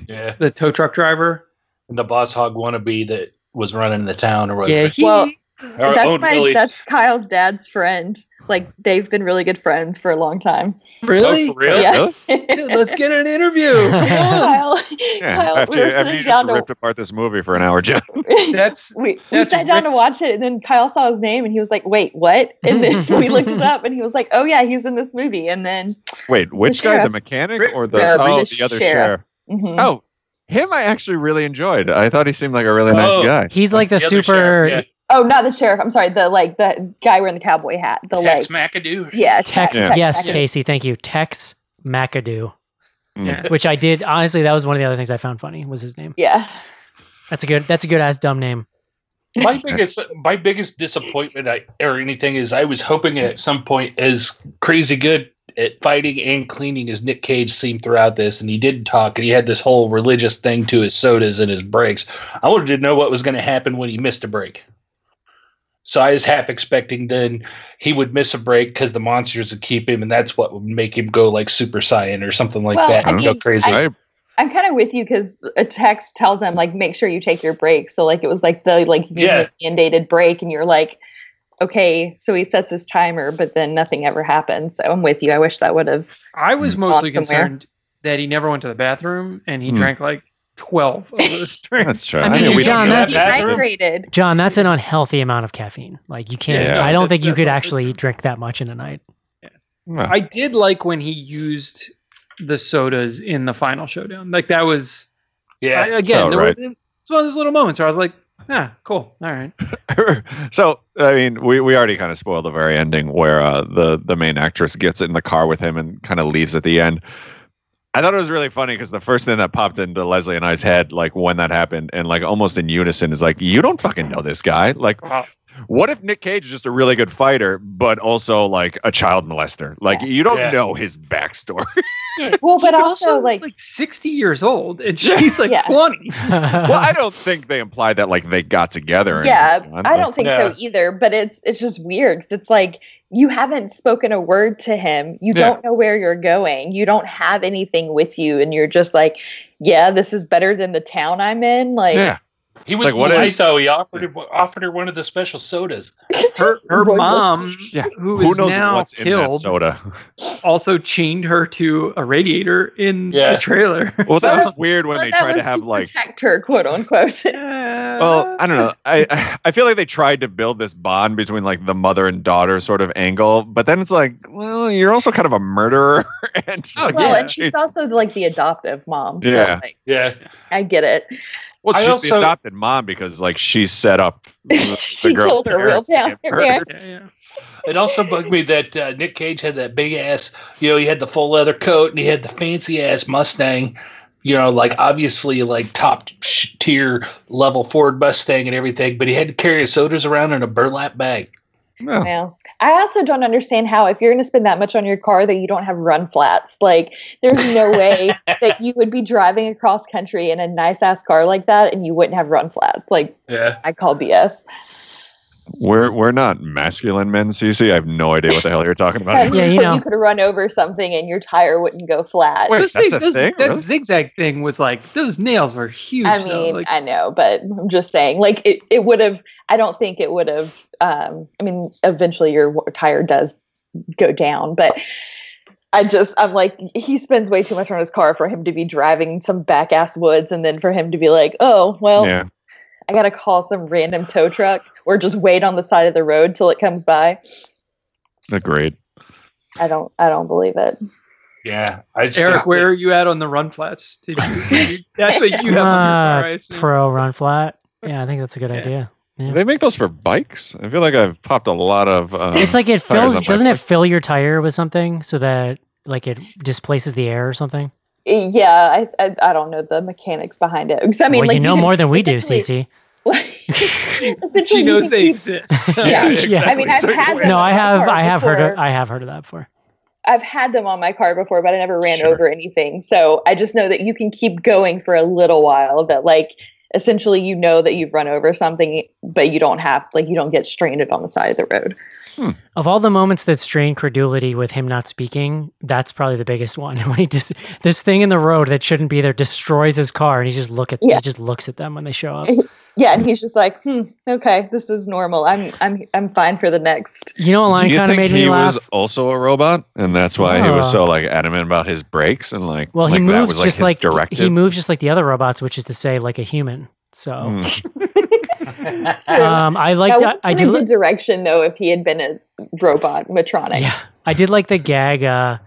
yeah, the tow truck driver, the boss hog wannabe that was running the town or whatever. Yeah, he, well, that's my, that's Kyle's dad's friend. Like they've been really good friends for a long time. Really? Oh, for real? Yeah. Dude, let's get an interview. Kyle, yeah. Kyle, after, we were after you just ripped to, apart this movie for an hour, John. That's we, that's we sat down to watch it, and then Kyle saw his name, and he was like, "Wait, what?" And then we looked it up, and he was like, "Oh yeah, he's in this movie." And then wait, which the guy? Sheriff. The mechanic or the no, oh the, the other sheriff? Mm-hmm. Oh, him! I actually really enjoyed. I thought he seemed like a really oh, nice guy. He's like the, the super. Oh, not the sheriff. I'm sorry. The like the guy wearing the cowboy hat. The Tex like, McAdoo. Yeah. Tex. Yeah. Tex yes, McAdoo. Casey. Thank you. Tex McAdoo. Yeah. Which I did. Honestly, that was one of the other things I found funny was his name. Yeah. That's a good. That's a good ass dumb name. My biggest. My biggest disappointment I, or anything is I was hoping at some point as crazy good at fighting and cleaning as Nick Cage seemed throughout this, and he didn't talk, and he had this whole religious thing to his sodas and his breaks. I wanted to know what was going to happen when he missed a break. So I was half expecting then he would miss a break because the monsters would keep him, and that's what would make him go like Super Saiyan or something like well, that and I mean, go crazy. I, I'm kind of with you because a text tells him like, make sure you take your break. So like it was like the like yeah. mandated break, and you're like, okay, so he sets his timer, but then nothing ever happened. So I'm with you. I wish that would have. I was mostly concerned that he never went to the bathroom and he hmm. drank like twelve of those drinks. That's right. I mean, I mean, John, that's dehydrated. John, that's an unhealthy amount of caffeine. Like you can't. Yeah, I don't think you could actually different. drink that much in a night. Yeah. Huh. I did like when he used the sodas in the final showdown. Like that was. Yeah. I, again, oh, there right. was one of those little moments where I was like, "Ah, cool. All right." So, I mean, we, we already kind of spoiled the very ending where uh, the the main actress gets in the car with him and kind of leaves at the end. I thought it was really funny because the first thing that popped into Leslie and I's head, like when that happened, and like almost in unison, is like, you don't fucking know this guy. Like, what if Nick Cage is just a really good fighter, but also like a child molester? Like, you don't yeah. know his backstory. Well, but also, also like, like sixty years old, and she's like yeah. twenty. Well, I don't think they imply that like they got together. Yeah, anything. I don't think yeah. so either. But it's it's just weird because it's like, you haven't spoken a word to him. You yeah. don't know where you're going. You don't have anything with you. And you're just like, yeah, this is better than the town I'm in. Like, yeah. He was like, polite, what is, though. He offered, him, offered her one of the special sodas. Her, her mom, yeah. who, who is knows now what's killed, in that soda. Also chained her to a radiator in yeah. the trailer. Well, so, that was weird when they tried to have to like... protect her, quote unquote. Well, I don't know. I I feel like they tried to build this bond between like the mother and daughter sort of angle, but then it's like, well, you're also kind of a murderer. and oh, like, well, yeah. and she's also like the adoptive mom. So, yeah. Like, yeah. I get it. Well, she's also, the adopted mom because, like, she set up the, she the girl. She killed her real down. Yeah, yeah. It also bugged me that uh, Nick Cage had that big ass, you know, he had the full leather coat and he had the fancy ass Mustang, you know, like, obviously, like, top tier level Ford Mustang and everything, but he had to carry his sodas around in a burlap bag. No. Well, I also don't understand how, if you're going to spend that much on your car, that you don't have run flats. Like, there's no way that you would be driving across country in a nice ass car like that and you wouldn't have run flats. Like, yeah. I call B S. We're we're not masculine men, Cece. I have no idea what the hell you're talking about. Yeah, you know, you could run over something and your tire wouldn't go flat. Wait, that's things, a those, thing, that really? Zigzag thing was like, those nails were huge. I mean, though, like, I know, but I'm just saying, like it, it would have. I don't think it would have. Um, I mean, eventually your tire does go down, but. I just, I'm like, he spends way too much on his car for him to be driving some back ass woods, and then for him to be like, oh, well, yeah. I gotta call some random tow truck. Or just wait on the side of the road till it comes by. Agreed. I don't. I don't believe it. Yeah, I just, Eric, just, where are you at on the run flats? Did you, did you, that's what you have. Uh, on your car, pro run flat. Yeah, I think that's a good yeah. idea. Yeah. They make those for bikes. I feel like I've popped a lot of. Um, it's like it fills. Doesn't it fill your tire with something so that like it displaces the air or something? Yeah, I I, I don't know the mechanics behind it. I mean, well, like, you know more than we do, Cece. She knows they exist. Yeah, exactly. I mean, I've so had them no, I have, I have before. heard, of, I have heard of that before. I've had them on my car before, but I never ran sure. over anything. So I just know that you can keep going for a little while. That like, essentially, you know that you've run over something, but you don't have, like, you don't get stranded on the side of the road. Hmm. Of all the moments that strain credulity with him not speaking, that's probably the biggest one. When he just this thing in the road that shouldn't be there destroys his car, and he just look at yeah. he just looks at them when they show up. Yeah, and he's just like, hmm, okay, this is normal. I'm I'm I'm fine for the next. You know, a line kind of made me laugh. He was also a robot, and that's why uh, he was so like adamant about his brakes and like. Well, he like moves that was, like, just like directive. He moves just like the other robots, which is to say, like a human. So, mm. um, I liked. Now, I, I did li- direction though. If he had been a robot, Matronic. Yeah, I did like the gag. Uh,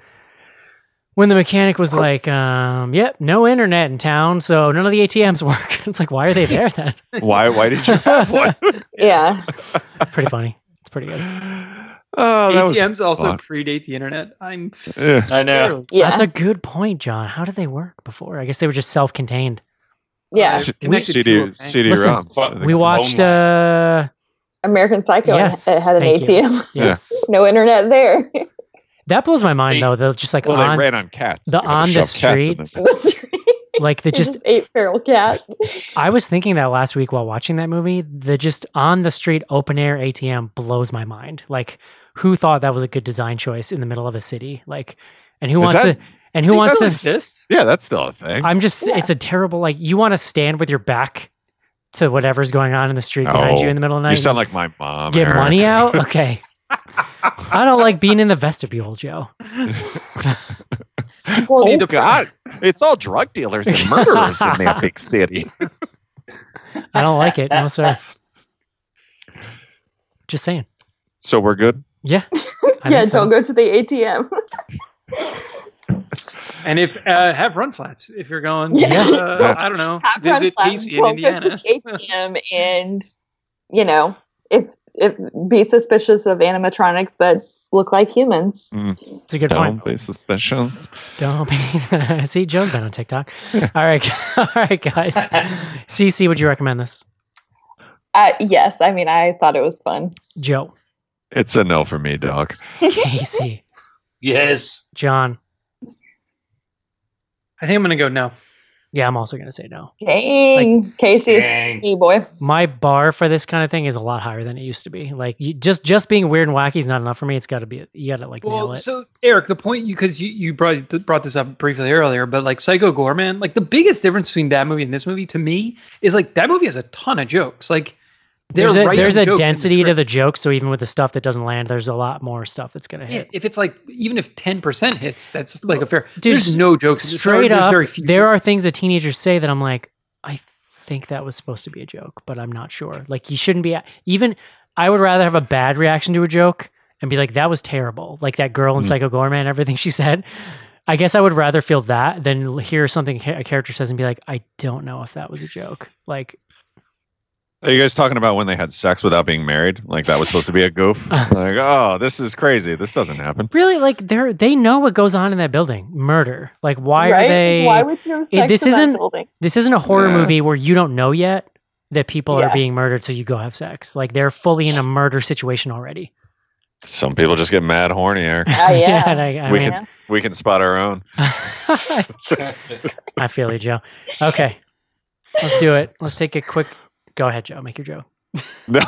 When the mechanic was like, um, yep, no internet in town, so none of the A T Ms work. It's like, why are they there then? why Why did you have one? Yeah. It's pretty funny. It's pretty good. Oh, A T Ms also fun. Predate the internet. I'm yeah. I know. Yeah. That's a good point, John. How did they work before? I guess they were just self-contained. Yeah. Uh, we, C D, C D Listen, ROMs. We watched... Uh, American Psycho yes, it had an A T M. Yes. No internet there. That blows my mind, though. They're just like well, on, they ran on cats. The on the street. Like the just, just ate feral cat. I was thinking that last week while watching that movie, the just on the street open air A T M blows my mind. Like who thought that was a good design choice in the middle of a city? Like, and who Is wants that, to, and who wants to exist? Yeah, that's still a thing. I'm just, yeah. It's a terrible, like you want to stand with your back to whatever's going on in the street oh, behind you in the middle of the night. You sound like my mom. Get Aaron. Money out. Okay. I don't like being in the vestibule, Joe. Well, See, the, God, it's all drug dealers and murderers in that big city. I don't like it. No, sir. Just saying. So we're good? Yeah. I yeah, don't so. go to the A T M. And if uh, have run flats if you're going. Yeah. Uh, yeah. I don't know. Have visit D C in Indiana. To the A T M and, you know, if if be suspicious of animatronics that look like humans. Mm. It's a good Don't point. Don't be suspicious. Don't be. See, Joe's been on TikTok. Yeah. All right, all right, guys. C C, would you recommend this? Uh, yes, I mean, I thought it was fun. Joe, it's a no for me, dog. Casey, yes. John, I think I'm gonna go no. Yeah, I'm also going to say no. Dang, like, Casey, dang. It's me, boy. My bar for this kind of thing is a lot higher than it used to be. Like, you, just just being weird and wacky is not enough for me. It's got to be, you got to like well, nail it. So, Eric, the point, you because you, you brought, brought this up briefly earlier, but like Psycho Goreman, like the biggest difference between that movie and this movie to me is like that movie has a ton of jokes. Like, there's a, there's a density the to the jokes. So even with the stuff that doesn't land, there's a lot more stuff that's going to hit. Yeah, if it's like, even if ten percent hits, that's like a fair, Dude, there's no jokes. Straight up, very few there jokes. Are things that teenagers say that I'm like, I think that was supposed to be a joke, but I'm not sure. Like you shouldn't be, even, I would rather have a bad reaction to a joke and be like, that was terrible. Like that girl in mm. Psycho Goreman, everything she said. I guess I would rather feel that than hear something a character says and be like, I don't know if that was a joke. Like, are you guys talking about when they had sex without being married? Like that was supposed to be a goof? Like, oh, this is crazy. This doesn't happen. Really? Like they they know what goes on in that building. Murder. Like why right? are they? Why would you have sex this in isn't, that building? This isn't a horror yeah. movie where you don't know yet that people yeah. are being murdered, so you go have sex. Like they're fully in a murder situation already. Some people just get mad horny, Eric. Oh, yeah. yeah I, I we, mean, can, we can spot our own. I feel you, Joe. Okay. Let's do it. Let's take a quick... Go ahead, Joe. Make your Joe. No,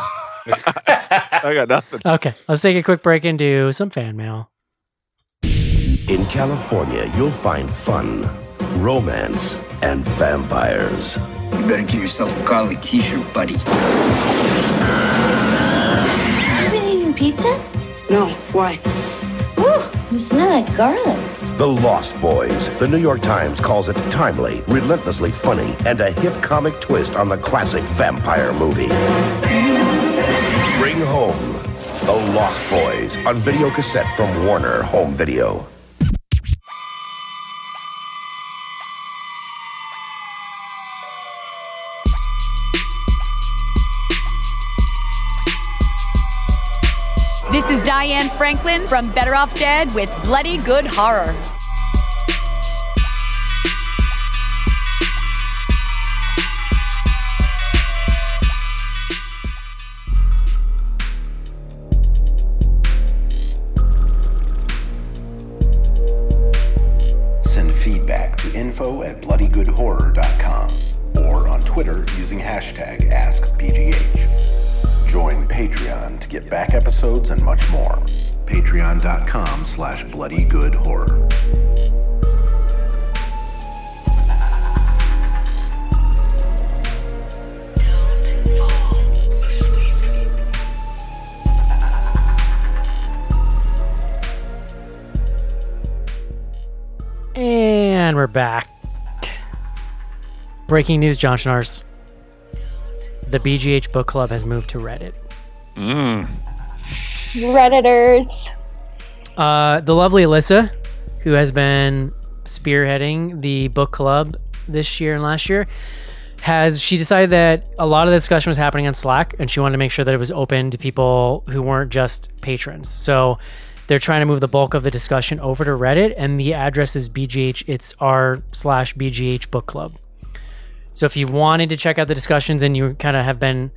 I got nothing. Okay, let's take a quick break and do some fan mail. In California, you'll find fun, romance, and vampires. You better get yourself a Carly t-shirt, buddy. Have you been eating pizza? No, why? Ooh, you smell like garlic. The Lost Boys. The New York Times calls it timely, relentlessly funny, and a hip comic twist on the classic vampire movie. Bring home The Lost Boys on video cassette from Warner Home Video. This is Diane Franklin from Better Off Dead with Bloody Good Horror. Send feedback to info at bloody good horror dot com or on Twitter using hashtag Ask P G H. Join Patreon to get back episodes and much more. Patreon.com slash bloody good horror. And we're back. Breaking news, John Schnars. The B G H Book Club has moved to Reddit. Mm. Redditors. Uh, the lovely Alyssa, who has been spearheading the book club this year and last year, has she decided that a lot of the discussion was happening on Slack, and she wanted to make sure that it was open to people who weren't just patrons. So they're trying to move the bulk of the discussion over to Reddit, and the address is B G H. It's r slash BGH Book Club. So if you wanted to check out the discussions and you kind of have been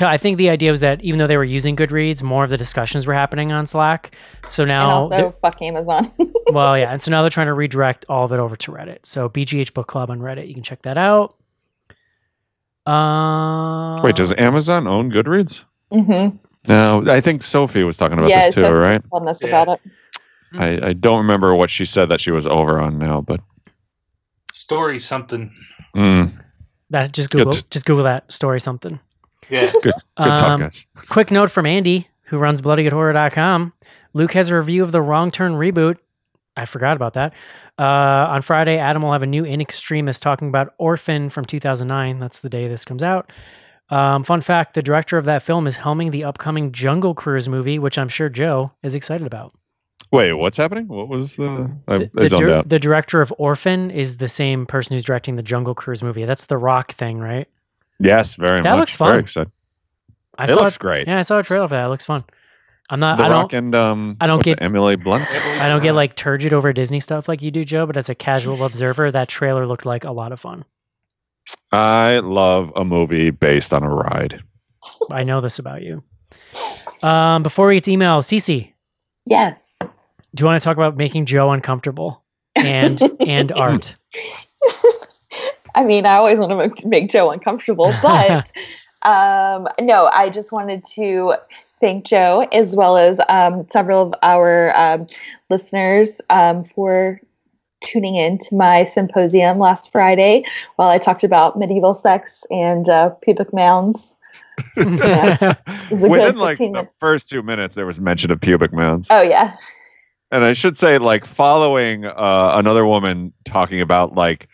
I think the idea was that even though they were using Goodreads, more of the discussions were happening on Slack. So now, and also fuck Amazon. Well, yeah, and so now they're trying to redirect all of it over to Reddit. So B G H Book Club on Reddit, you can check that out. Uh, Wait, does Amazon own Goodreads? Mm-hmm. No, I think Sophie was talking about yeah, this too, right? Telling us yeah. about it. I, I don't remember what she said that she was over on now, but story something. Mm. That just Google, t- just Google that story something. Yeah. Good, good um, talk, guys. Quick note from Andy, who runs bloody good horror dot com. Luke has a review of the Wrong Turn reboot. I forgot about that. Uh, on Friday, Adam will have a new In Extremis talking about Orphan from two thousand nine. That's the day this comes out. Um, fun fact, the director of that film is helming the upcoming Jungle Cruise movie, which I'm sure Joe is excited about. Wait, what's happening? What was the... I, the, I the, dir- the director of Orphan is the same person who's directing the Jungle Cruise movie. That's the Rock thing, right? Yes, very that much. That looks fun. Very excited. I it saw looks it, great. Yeah, I saw a trailer for that. It looks fun. I'm not. The I don't, Rock and um, I don't get it, Emily Blunt. I don't get like turgid over Disney stuff like you do, Joe. But as a casual observer, that trailer looked like a lot of fun. I love a movie based on a ride. I know this about you. Um, before we get to email, Cece. Yes. Do you want to talk about making Joe uncomfortable and and art? I mean, I always want to make Joe uncomfortable, but um, no, I just wanted to thank Joe as well as um, several of our um, listeners um, for tuning in to my symposium last Friday while I talked about medieval sex and uh, pubic mounds. Yeah. Within like the minutes. First two minutes, there was mention of pubic mounds. Oh, yeah. And I should say, like, following uh, another woman talking about, like,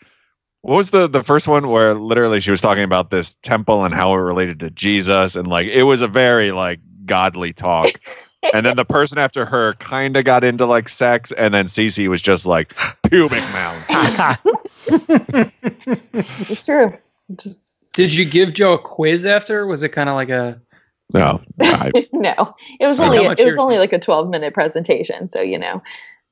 what was the, the first one where literally she was talking about this temple and how it related to Jesus? And like, it was a very like godly talk. And then the person after her kind of got into like sex. And then Cece was just like pubic mound. It's true. Just... Did you give Joe a quiz after? Was it kind of like a. No, I... no, it was so only, it was you're... only like a twelve minute presentation. So, you know.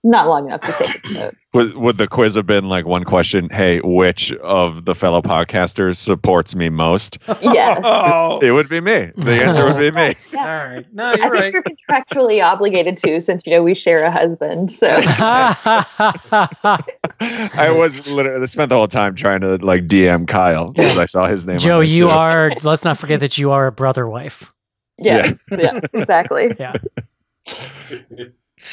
Not long enough to take a note. Would, would the quiz have been like one question? Hey, which of the fellow podcasters supports me most? Yes. Oh. It would be me. The answer would be me. Yeah. All right. No, you're I right. I think you're contractually obligated to, since, you know, we share a husband. So I was literally I spent the whole time trying to like D M Kyle because I saw his name. Joe, you too. are. Let's not forget that you are a brother wife. Yeah. Yeah. yeah exactly. Yeah.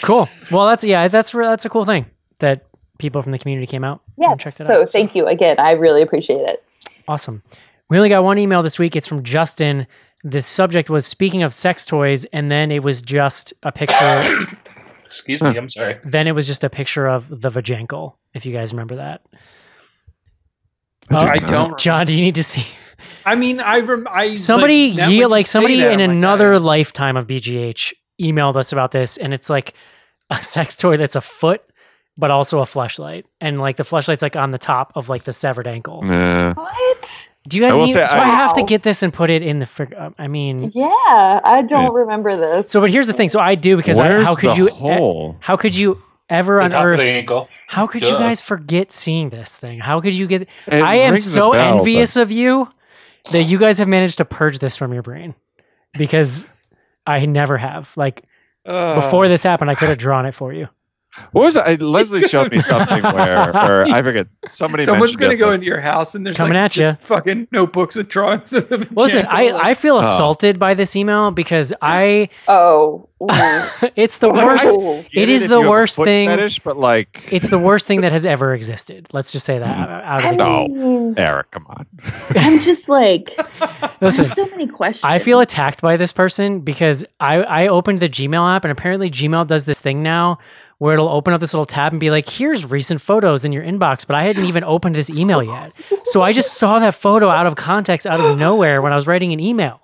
Cool. Well, that's yeah, that's that's a cool thing that people from the community came out. Yeah. So, so thank you again. I really appreciate it. Awesome. We only got one email this week. It's from Justin. The subject was speaking of sex toys, and then it was just a picture. Excuse me. I'm sorry. Then it was just a picture of the vajankle. If you guys remember that. I, do uh, I don't. John, do you need to see? I mean, I rem. I somebody like, ye- like somebody that, in I'm another like, lifetime of B G H. Emailed us about this, and it's like a sex toy that's a foot but also a fleshlight, and like the fleshlight's like on the top of like the severed ankle. Uh, what do you guys I need, do I, I have to get this and put it in the frig- I mean yeah I don't yeah. remember this. So but here's the thing, so I do because I, how could you hole? how could you ever on earth how could Duh. you guys forget seeing this thing? How could you get it? I am so bell, envious but... of you that you guys have managed to purge this from your brain, because I never have. Like uh, before this happened, I could have drawn it for you. What was it? I, Leslie showed me something where, or I forget. Somebody. Someone's going to go into your house and there's coming like, at just you. Fucking notebooks with drawings. Of them. Listen, I, I feel assaulted oh. by this email because I. Oh. It's the worst. Oh. It is the worst thing. Fetish, but like. It's the worst thing that has ever existed. Let's just say that. Out of I mean, no, Eric, come on. I'm just like. Listen, there's so many questions. I feel attacked by this person because I, I opened the Gmail app, and apparently Gmail does this thing now where it'll open up this little tab and be like, here's recent photos in your inbox, but I hadn't even opened this email yet. So I just saw that photo out of context, out of nowhere when I was writing an email.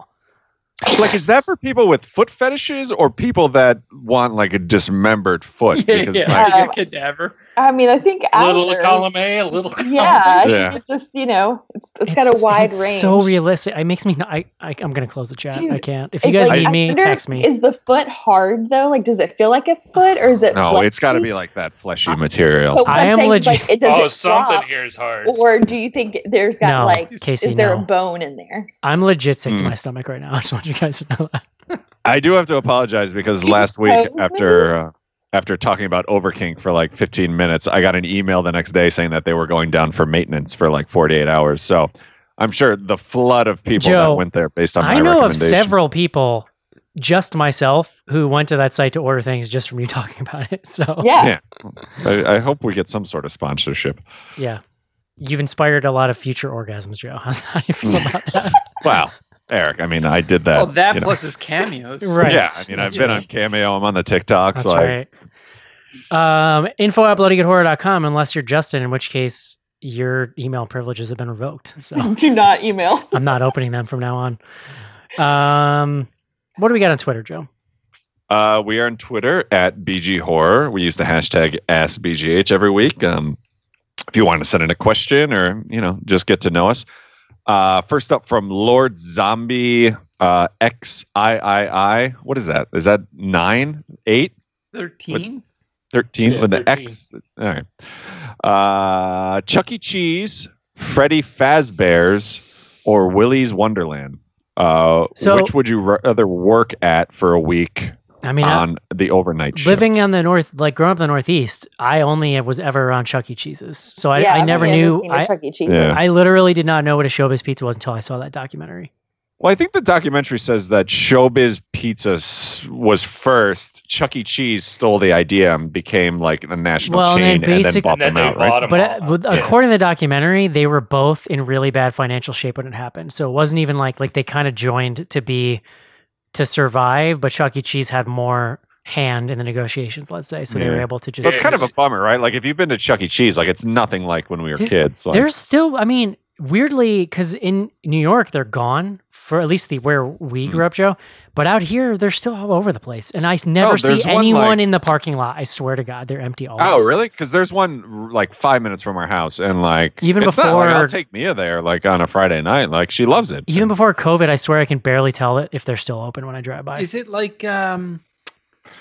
Like, is that for people with foot fetishes or people that want like a dismembered foot? Yeah, because, yeah. Like, um, a cadaver. I mean, I think a little after, column A, a little column yeah, yeah. It just, you know, it's, it's, it's got a wide it's range. It's so realistic. It makes me. I, I I'm gonna close the chat. Dude, I can't. If you guys like, need I me, text me. Is the foot hard though? Like, does it feel like a foot, or is it? No, fleshy? It's got to be like that fleshy uh, material. I am legit. Like, it oh, something drop, here is hard. Or do you think there's got no, like, Casey, is there no. a bone in there? I'm legit sick mm. to my stomach right now. I just want you guys to know that. I do have to apologize because Can last week after. Uh, After talking about Overking for like fifteen minutes, I got an email the next day saying that they were going down for maintenance for like forty-eight hours. So I'm sure the flood of people Joe, that went there based on my recommendation. I know of several people, just myself, who went to that site to order things just from you talking about it. So yeah, yeah. I, I hope we get some sort of sponsorship. Yeah. You've inspired a lot of future orgasms, Joe. How's that? How do you feel about that? Wow. Eric, I mean, I did that. Well, that plus know. His cameos. Right. Yeah, I mean, That's I've been right. on Cameo. I'm on the TikToks. That's like, right. Um, info at bloody good horror dot com, unless you're Justin, in which case your email privileges have been revoked. So do not email. I'm not opening them from now on. Um, what do we got on Twitter, Joe? Uh, we are on Twitter at B G Horror. We use the hashtag Ask B G H every week. Um, if you want to send in a question or, you know, just get to know us. Uh, first up from Lord Zombie uh, X I I I. What is that? Is that nine? eight? thirteen? thirteen yeah, with the thirteen. X. All right. Uh, Chuck E. Cheese, Freddy Fazbear's, or Willy's Wonderland. Uh, so, which would you rather work at for a week I mean, on I, the overnight shift? Living on the North, like growing up in the Northeast, I only was ever around Chuck E. Cheese's. So I, yeah, I never knew. I, Chuck E. Cheese. Yeah. I literally did not know what a Showbiz Pizza was until I saw that documentary. Well, I think the documentary says that Showbiz Pizza was first. Chuck E. Cheese stole the idea and became like a national well, chain and, basic, and then bought and then them out. Right? Them but uh, according yeah. to the documentary, they were both in really bad financial shape when it happened. So it wasn't even like, like they kind of joined to be... to survive, but Chuck E. Cheese had more hand in the negotiations, let's say, so yeah. they were able to just... It's kind of a bummer, right? Like, if you've been to Chuck E. Cheese, like, it's nothing like when we were Dude, kids. Like. There's still, I mean, weirdly, because in New York, they're gone, for at least the where we grew up, Joe, but out here, they're still all over the place, and I never oh, see anyone one, like, in the parking lot. I swear to God, they're empty always. Oh, really? Because there's one, like, five minutes from our house, and, like... Even it's before... Not like I'll take Mia there, like, on a Friday night. Like, she loves it. Even before COVID, I swear I can barely tell it if they're still open when I drive by. Is it like, um...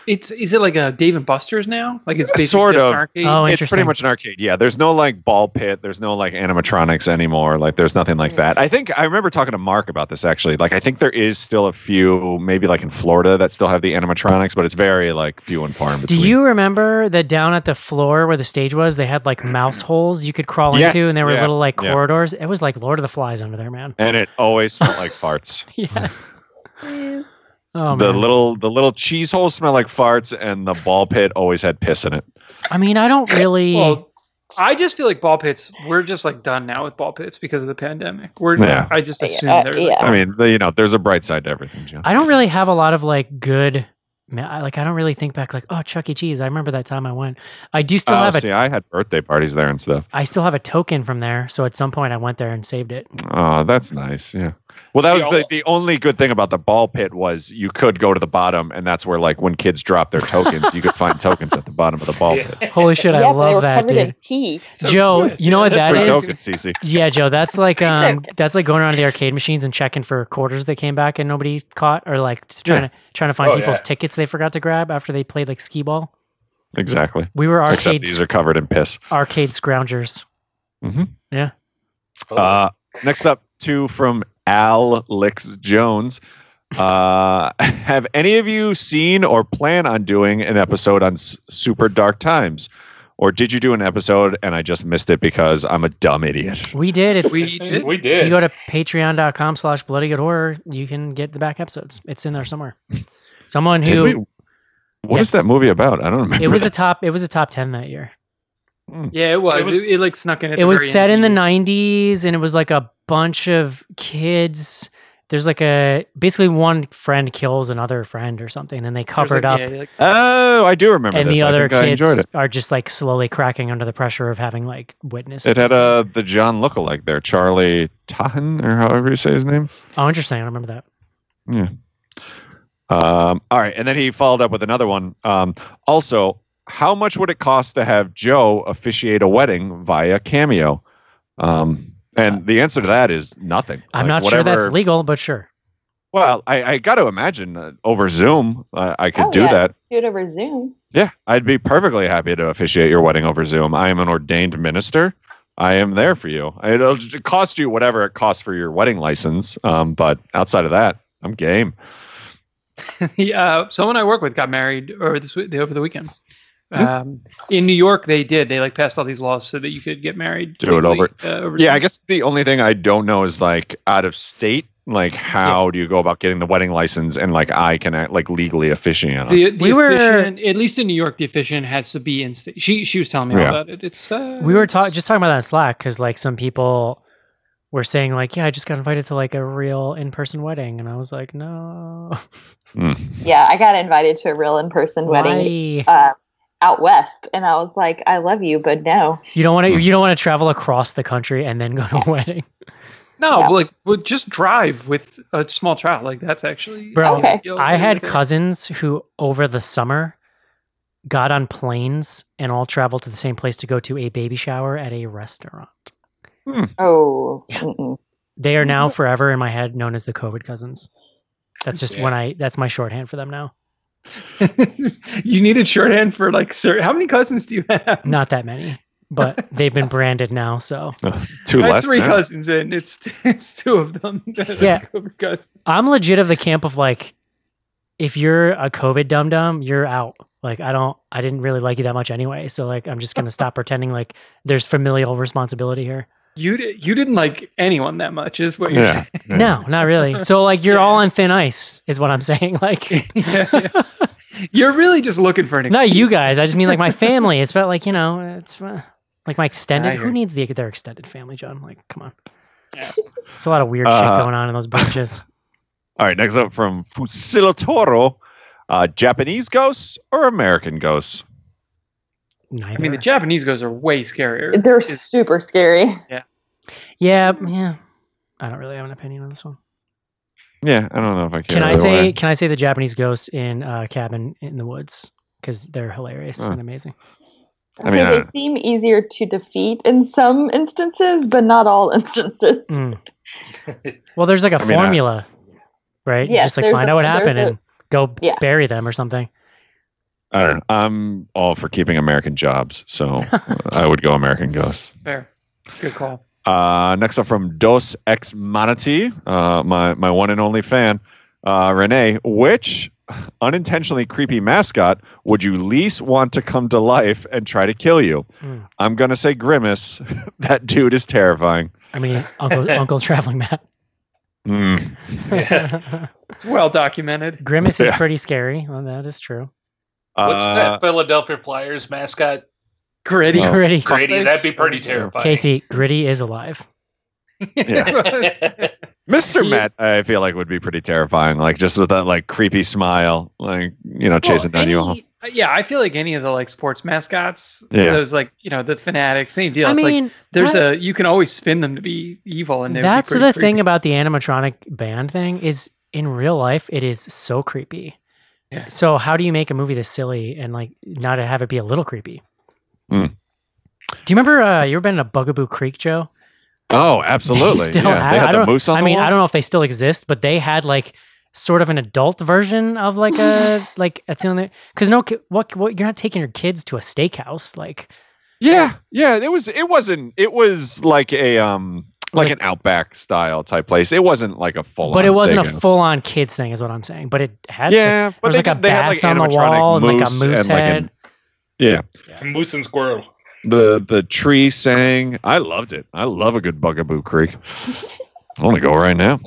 It's is it like a Dave and Buster's now? Like it's basically sort just of. An arcade? Oh, it's pretty much an arcade. Yeah, there's no like ball pit. There's no like animatronics anymore. Like there's nothing like yeah. that. I think I remember talking to Mark about this actually. Like I think there is still a few, maybe like in Florida, that still have the animatronics, but it's very like few and far in between. Do you remember that down at the floor where the stage was, they had like mouse holes you could crawl yes, into, and there were yeah, little like yeah. corridors. It was like Lord of the Flies under there, man. And it always smelled like farts. Yes. Please. Oh, the man. little the little cheese holes smell like farts, and the ball pit always had piss in it. I mean, I don't really. Well, I just feel like ball pits. We're just like done now with ball pits because of the pandemic. We're yeah. I just assume yeah, there's. Yeah. I mean, you know, there's a bright side to everything, Jim. I don't really have a lot of like good. Like I don't really think back like, oh, Chuck E. Cheese. I remember that time I went. I do still oh, have see, a. See, I had birthday parties there and stuff. I still have a token from there, so at some point I went there and saved it. Oh, that's nice. Yeah. Well, that was the, the only good thing about the ball pit was you could go to the bottom, and that's where, like, when kids drop their tokens, you could find tokens at the bottom of the ball pit. Holy shit, I yeah, love that, dude. So Joe, yes. you know what that is? Tokens, Cece. Yeah, Joe, that's like um, that's like going around to the arcade machines and checking for quarters that came back and nobody caught, or like trying yeah. to trying to find oh, people's yeah. tickets they forgot to grab after they played like skee ball. Exactly. We were arcade. Except these are covered in piss. Arcade scroungers. Mm-hmm. Yeah. Oh. Uh, next up, two from Alex Jones. Uh, have any of you seen or plan on doing an episode on S- Super Dark Times? Or did you do an episode and I just missed it because I'm a dumb idiot? We did. It's, we, it, we did. If you go to patreon.com slash bloody good horror, you can get the back episodes. It's in there somewhere. Someone who... We, what yes, is that movie about? I don't remember. It was, a top, it was a top ten that year. Yeah, it was. It, was, it, it like snuck in. At it the was set end. in the nineties, and it was like a bunch of kids. There's like a basically one friend kills another friend or something, and they covered like, up. Yeah, like, oh, I do remember. And this. the I other kids are just like slowly cracking under the pressure of having like witnessed. It had uh, the John lookalike there, Charlie Tahan, or however you say his name. Oh, interesting. I remember that. Yeah. Um. All right, and then he followed up with another one. Um. Also. how much would it cost to have Joe officiate a wedding via Cameo? Um, and the answer to that is nothing. I'm like, not whatever, sure that's legal, but sure. Well, I, I got to imagine uh, over Zoom, uh, I could oh, do yeah. that. Do it over Zoom. Yeah, I'd be perfectly happy to officiate your wedding over Zoom. I am an ordained minister. I am there for you. It'll cost you whatever it costs for your wedding license. Um, but outside of that, I'm game. Yeah, someone I work with got married over this over the weekend. Um, in New York, they did. They like passed all these laws so that you could get married. Do legally, it over. Uh, over yeah, time. I guess the only thing I don't know is like out of state, like how yeah. do you go about getting the wedding license and like I can act, like legally officiant. The, the we officiant, were, at least in New York, the officiant has to be in state. She she was telling me yeah. about it. It's uh, we were talking just talking about that on Slack because like some people were saying like yeah I just got invited to like a real in person wedding and I was like no. Mm. Yeah, I got invited to a real in person wedding. Uh, out west, and I was like, I love you, but no. You don't want to. You don't want to travel across the country and then go to a wedding. No, yeah. like, well, just drive with a small child. Like that's actually. Bro, okay. I had cousins who over the summer got on planes and all traveled to the same place to go to a baby shower at a restaurant. Hmm. Oh, yeah. Mm-mm. They are now forever in my head known as the COVID cousins. That's just yeah. when I. That's my shorthand for them now. You need a shorthand for like, sir, how many cousins do you have? Not that many, but they've been branded now. So uh, two I have less three now. Cousins and it's, it's two of them. Yeah. I'm legit of the camp of like, if you're a COVID dum dum, you're out. Like, I don't, I didn't really like you that much anyway. So like, I'm just going to stop pretending like there's familial responsibility here. You you didn't like anyone that much is what you're yeah, saying. Yeah. No, not really. So like you're yeah. all on thin ice is what I'm saying. Like yeah, yeah. You're really just looking for an excuse. Not you guys. I just mean like my family. It's about like, you know, it's uh, like my extended. I who heard. needs the, their extended family, John? Like, come on. Yeah. There's a lot of weird uh, shit going on in those bunches. All right. Next up from Fusilatoro, uh, Japanese ghosts or American ghosts? Neither. I mean, the Japanese ghosts are way scarier. They're it's, super scary. Yeah. Yeah. Yeah. I don't really have an opinion on this one. Yeah. I don't know if I care. Can I say, way. can I say the Japanese ghosts in uh cabin in the woods? Cause they're hilarious uh, and amazing. I mean, so they I, seem easier to defeat in some instances, but not all instances. Mm. Well, there's like a I formula, mean, I, right? Yeah, you just like find out what happened a, and go yeah. bury them or something. I don't know. I'm all for keeping American jobs, so I would go American ghosts. Fair. Good call. Uh, next up from Dos Ex Manatee, uh, my, my one and only fan, uh, Renee. Which unintentionally creepy mascot would you least want to come to life and try to kill you? Mm. I'm going to say Grimace. That dude is terrifying. I mean, Uncle, Uncle Traveling Matt. Mm. Yeah. It's well documented. Grimace is yeah. pretty scary. Well, that is true. What's uh, that Philadelphia Flyers mascot? Gritty. Oh. Gritty. Gritty. That'd be pretty terrifying. Casey, Gritty is alive. Yeah. Mister Matt, I feel like would be pretty terrifying. Like just with that like creepy smile, like, you know, chasing well, any, down you. Yeah. I feel like any of the like sports mascots, yeah. those like, you know, the Fanatics, same deal. I it's mean, like there's that, a, you can always spin them to be evil. And that's the creepy. Thing about the animatronic band thing is in real life, it is so creepy. So how do you make a movie this silly and like not have it be a little creepy? Mm. Do you remember uh, you ever been in a Bugaboo Creek, Joe? Oh, absolutely. They still yeah. had, they had I the moose on I the mean, wall? I don't know if they still exist, but they had like sort of an adult version of like a like that's the only because no, what what you're not taking your kids to a steakhouse like. Yeah, yeah. It was it wasn't it was like a um like, like an Outback style type place. It wasn't like a full on But it wasn't a full on kids thing is what I'm saying. But it had yeah, like, but there was they, like a bass like on the wall and like a moose and head. Like an, yeah. yeah. Moose and squirrel. The the tree sang. I loved it. I love a good Bugaboo Creek. I want to go right now.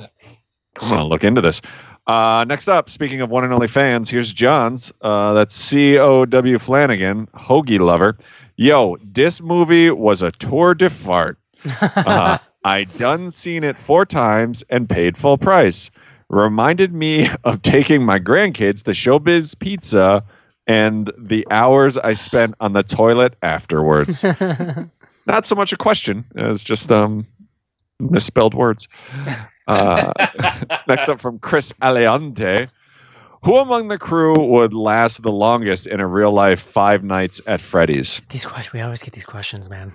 I'm going to look into this. Uh, next up, speaking of one and only fans, here's John's. Uh, that's C O W Flanagan, Hoagie Lover. Yo, this movie was a tour de fart. Uh, I done seen it four times and paid full price. Reminded me of taking my grandkids to Showbiz Pizza and the hours I spent on the toilet afterwards. Not so much a question as just um, misspelled words. Uh, next up from Chris Aleante. Who among the crew would last the longest in a real life Five Nights at Freddy's? These questions, we always get these questions, man.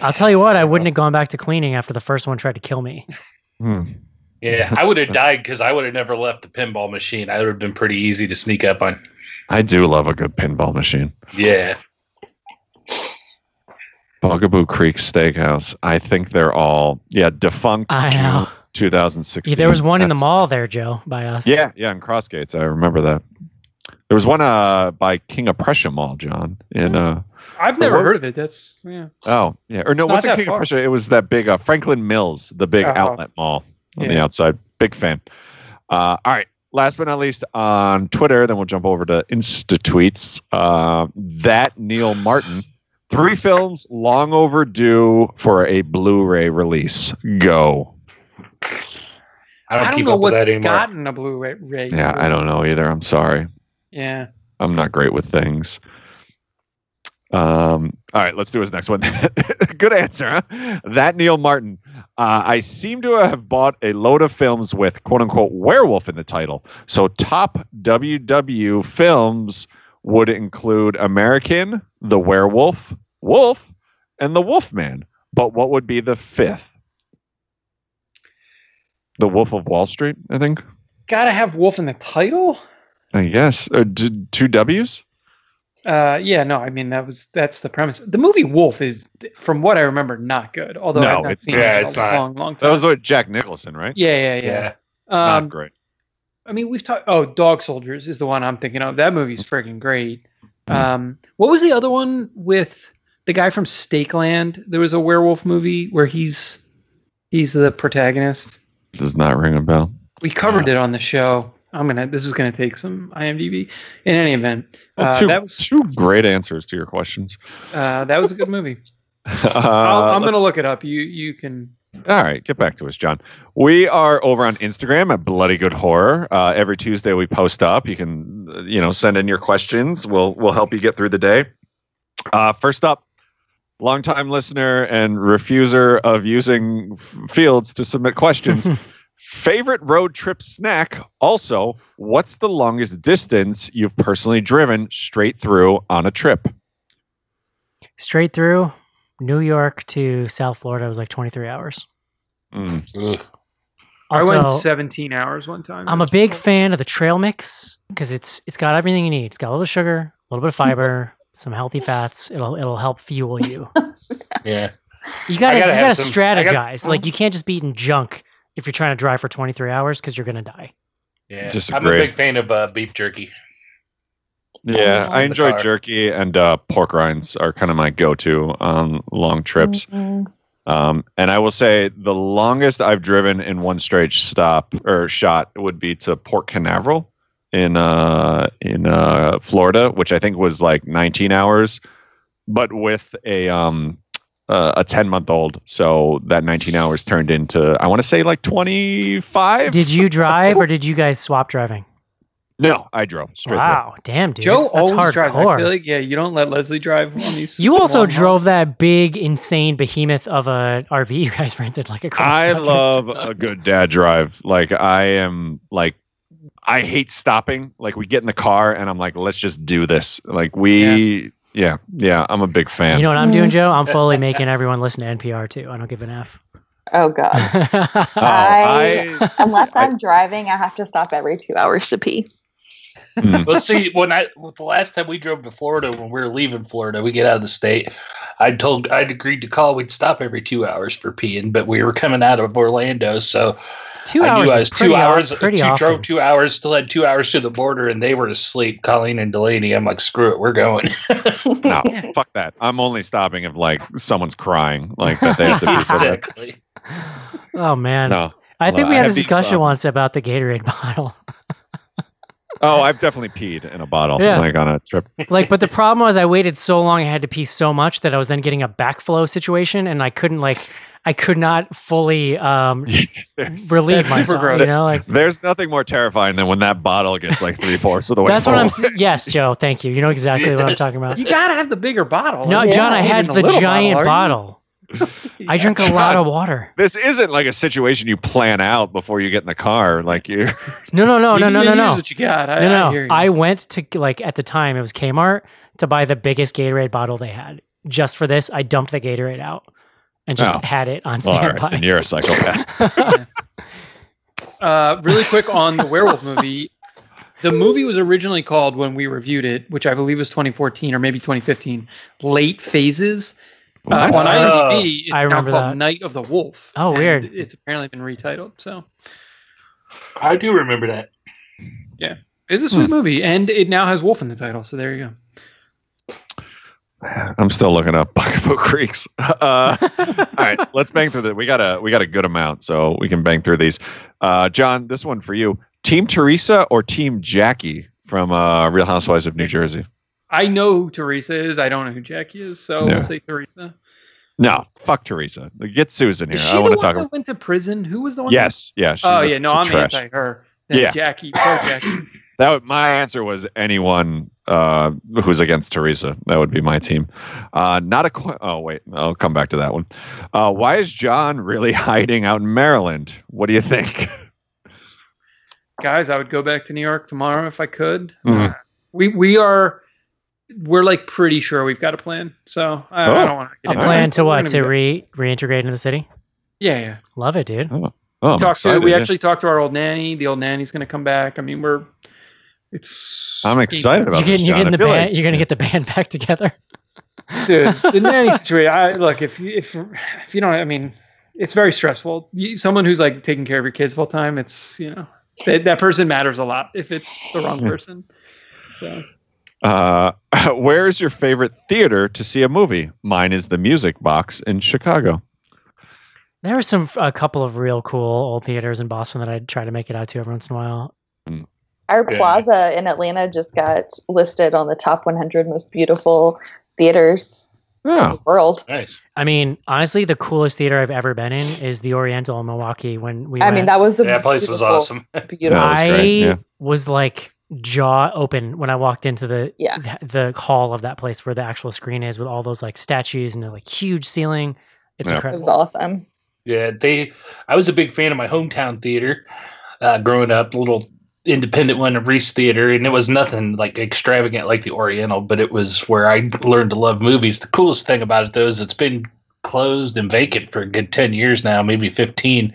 I'll tell you what, I wouldn't have gone back to cleaning after the first one tried to kill me. Hmm. Yeah, I would have died because I would have never left the pinball machine. I would have been pretty easy to sneak up on. I do love a good pinball machine. Yeah. Bugaboo Creek Steakhouse. I think they're all, yeah, defunct. I know. two thousand sixteen. Yeah, there was one That's, in the mall there, Joe, by us. Yeah, yeah, in Crossgates. I remember that. There was one uh, by King of Prussia Mall, John. In uh, I've never what? heard of it. That's, yeah. Oh, yeah. Or no, Not wasn't King far. of Prussia. It was that big uh, Franklin Mills, the big uh-huh. outlet mall. On yeah. the outside. Big fan. Uh, all right. Last but not least, on Twitter, then we'll jump over to Insta-tweets. Uh, that Neil Martin. Three films long overdue for a Blu-ray release. Go. I don't, I don't know what's gotten a Blu-ray release. Yeah, I don't know either. I'm sorry. Yeah. I'm not great with things. Um, all right, let's do his next one. Good answer, huh? That Neil Martin. Uh, I seem to have bought a load of films with quote-unquote werewolf in the title. So top W W films would include American, The Werewolf, Wolf, and The Wolfman. But what would be the fifth? The Wolf of Wall Street, I think. Gotta have wolf in the title? I guess. Uh, d- two W's? Uh, yeah, no, I mean, that was that's the premise. The movie Wolf is, from what I remember, not good. Although no, I've not it's, seen yeah, it in a not, long, long time. That was with Jack Nicholson, right? Yeah, yeah, yeah. yeah. Um, not great. I mean, we've talked... Oh, Dog Soldiers is the one I'm thinking of. That movie's freaking great. Mm. Um, what was the other one with the guy from Steakland? There was a werewolf movie where he's he's the protagonist. Does not ring a bell. We covered yeah. it on the show. I'm gonna. This is gonna take some IMDb. In any event, well, uh, two, that was two great answers to your questions. Uh, that was a good movie. uh, I'll, I'm gonna look it up. You you can. All right, get back to us, John. We are over on Instagram at Bloody Good Horror. Uh, every Tuesday we post up. You can you know send in your questions. We'll we'll help you get through the day. Uh, first up. Longtime listener and refuser of using f- fields to submit questions. Favorite road trip snack? Also, what's the longest distance you've personally driven straight through on a trip? Straight through New York to South Florida was like twenty-three hours. Mm. Also, I went seventeen hours one time. I'm a big fan of the trail mix because it's it's got everything you need. It's got a little sugar, a little bit of fiber. Some healthy fats. It'll it'll help fuel you. Yeah, you gotta, gotta you gotta some, strategize. Gotta, like you can't just be eating junk if you're trying to drive for twenty-three hours because you're gonna die. Yeah, disagree. I'm a big fan of uh, beef jerky. Yeah, oh, I enjoy jerky and uh, pork rinds are kind of my go-to on um, long trips. Mm-hmm. Um, and I will say the longest I've driven in one straight stop or shot would be to Port Canaveral. In uh in uh Florida, which I think was like nineteen hours, but with a um uh, a ten month old, so that nineteen hours turned into I want to say like twenty-five. Did you drive or did you guys swap driving? No, I drove. Straight wow, through. Damn, dude, Joe that's always hardcore. Drives. I feel like yeah, you don't let Leslie drive on these. You also drove months. That big, insane behemoth of a R V you guys rented like across. I country. Love a good dad drive. Like I am like. I hate stopping. Like we get in the car and I'm like, let's just do this. Like we, yeah, yeah, yeah I'm a big fan. You know what I'm doing, Joe? I'm fully making everyone listen to N P R too. I don't give an F. Oh God. oh, I, I unless I'm I, driving, I have to stop every two hours to pee. Let's see. When I, the last time we drove to Florida, when we were leaving Florida, we get out of the state. I told, I'd agreed to call. We'd stop every two hours for peeing, but we were coming out of Orlando. So Two I hours. Knew I was two hours. Pretty two, often. Drove two hours. Still had two hours to the border, and they were asleep. Colleen and Delaney. I'm like, screw it, we're going. No, fuck that. I'm only stopping if like someone's crying, like that they have to be exactly. Oh man. No, I think no, we had I a discussion these, um, once about the Gatorade bottle. Oh, I've definitely peed in a bottle, yeah. like on a trip. Like, but the problem was I waited so long, I had to pee so much that I was then getting a backflow situation, and I couldn't like, I could not fully um, relieve myself. You know, like there's nothing more terrifying than when that bottle gets like three fourths of the way. That's full. What I'm saying. Yes, Joe. Thank you. You know exactly yes. what I'm talking about. You gotta have the bigger bottle. No, yeah, John, I had the giant bottle. bottle. I drink a lot of water. This isn't like a situation you plan out before you get in the car. Like you. No, no, no, no, no, no, no. Here's what you got. I, no, no. I, hear you. I went to, like, at the time it was Kmart, to buy the biggest Gatorade bottle they had just for this. I dumped the Gatorade out and just oh. had it on standby. Well, right. And you're a psychopath. uh, really quick on the werewolf movie. The movie was originally called, when we reviewed it, which I believe was twenty fourteen or maybe twenty fifteen, Late Phases. Uh, on I M D B, it's I now called that. Night of the Wolf. Oh, weird. It's apparently been retitled. So, I do remember that. Yeah. It's a sweet hmm. movie, and it now has wolf in the title, so there you go. I'm still looking up Buckaboo Creeks. Uh, all right, let's bang through this. We got a, we got a good amount, so we can bang through these. Uh, John, this one for you. Team Teresa or Team Jackie from uh, Real Housewives of New Jersey? I know who Teresa is. I don't know who Jackie is, so no. We'll say Teresa. No, fuck Teresa. Get Susan here. Is she I want to talk. Who went to prison? Who was the one? Yes, that... yeah. She's oh a, yeah, no, I'm trash. Anti her. Then yeah, Jackie. Poor Jackie. That would, my answer was anyone uh, who's against Teresa. That would be my team. Uh, not a. Qu- oh wait, I'll come back to that one. Uh, why is John really hiding out in Maryland? What do you think? Guys, I would go back to New York tomorrow if I could. Mm-hmm. Uh, we we are we're like pretty sure we've got a plan. So I, oh. I don't want to get a plan it. to what to re reintegrate into the city. Yeah, yeah, love it, dude. Oh, oh we, talked excited, to, we yeah. actually talked to our old nanny. The old nanny's going to come back. I mean, we're it's. I'm excited about this, John. You're going like, to get the band back together, dude. The nanny situation. I look if if if you don't. I mean, it's very stressful. You, someone who's like taking care of your kids full time. It's you know. That, that person matters a lot if it's the wrong person. So, uh, where is your favorite theater to see a movie? Mine is the Music Box in Chicago. There are some a couple of real cool old theaters in Boston that I try to make it out to every once in a while. Our yeah. Plaza in Atlanta just got listed on the top one hundred most beautiful theaters oh, in the world. Nice. I mean, honestly, the coolest theater I've ever been in is the Oriental in Milwaukee. When we, I went. mean, that was a yeah, place was awesome. Beautiful. Was great, yeah. I was like jaw open when I walked into the yeah. the hall of that place where the actual screen is, with all those like statues and a like huge ceiling. It's yeah. incredible. It was awesome. Yeah, they. I was a big fan of my hometown theater uh, growing up. Little independent one of Reese Theater, and it was nothing like extravagant like the Oriental, but it was where I learned to love movies. The coolest thing about it though is it's been closed and vacant for a good ten years now, maybe fifteen,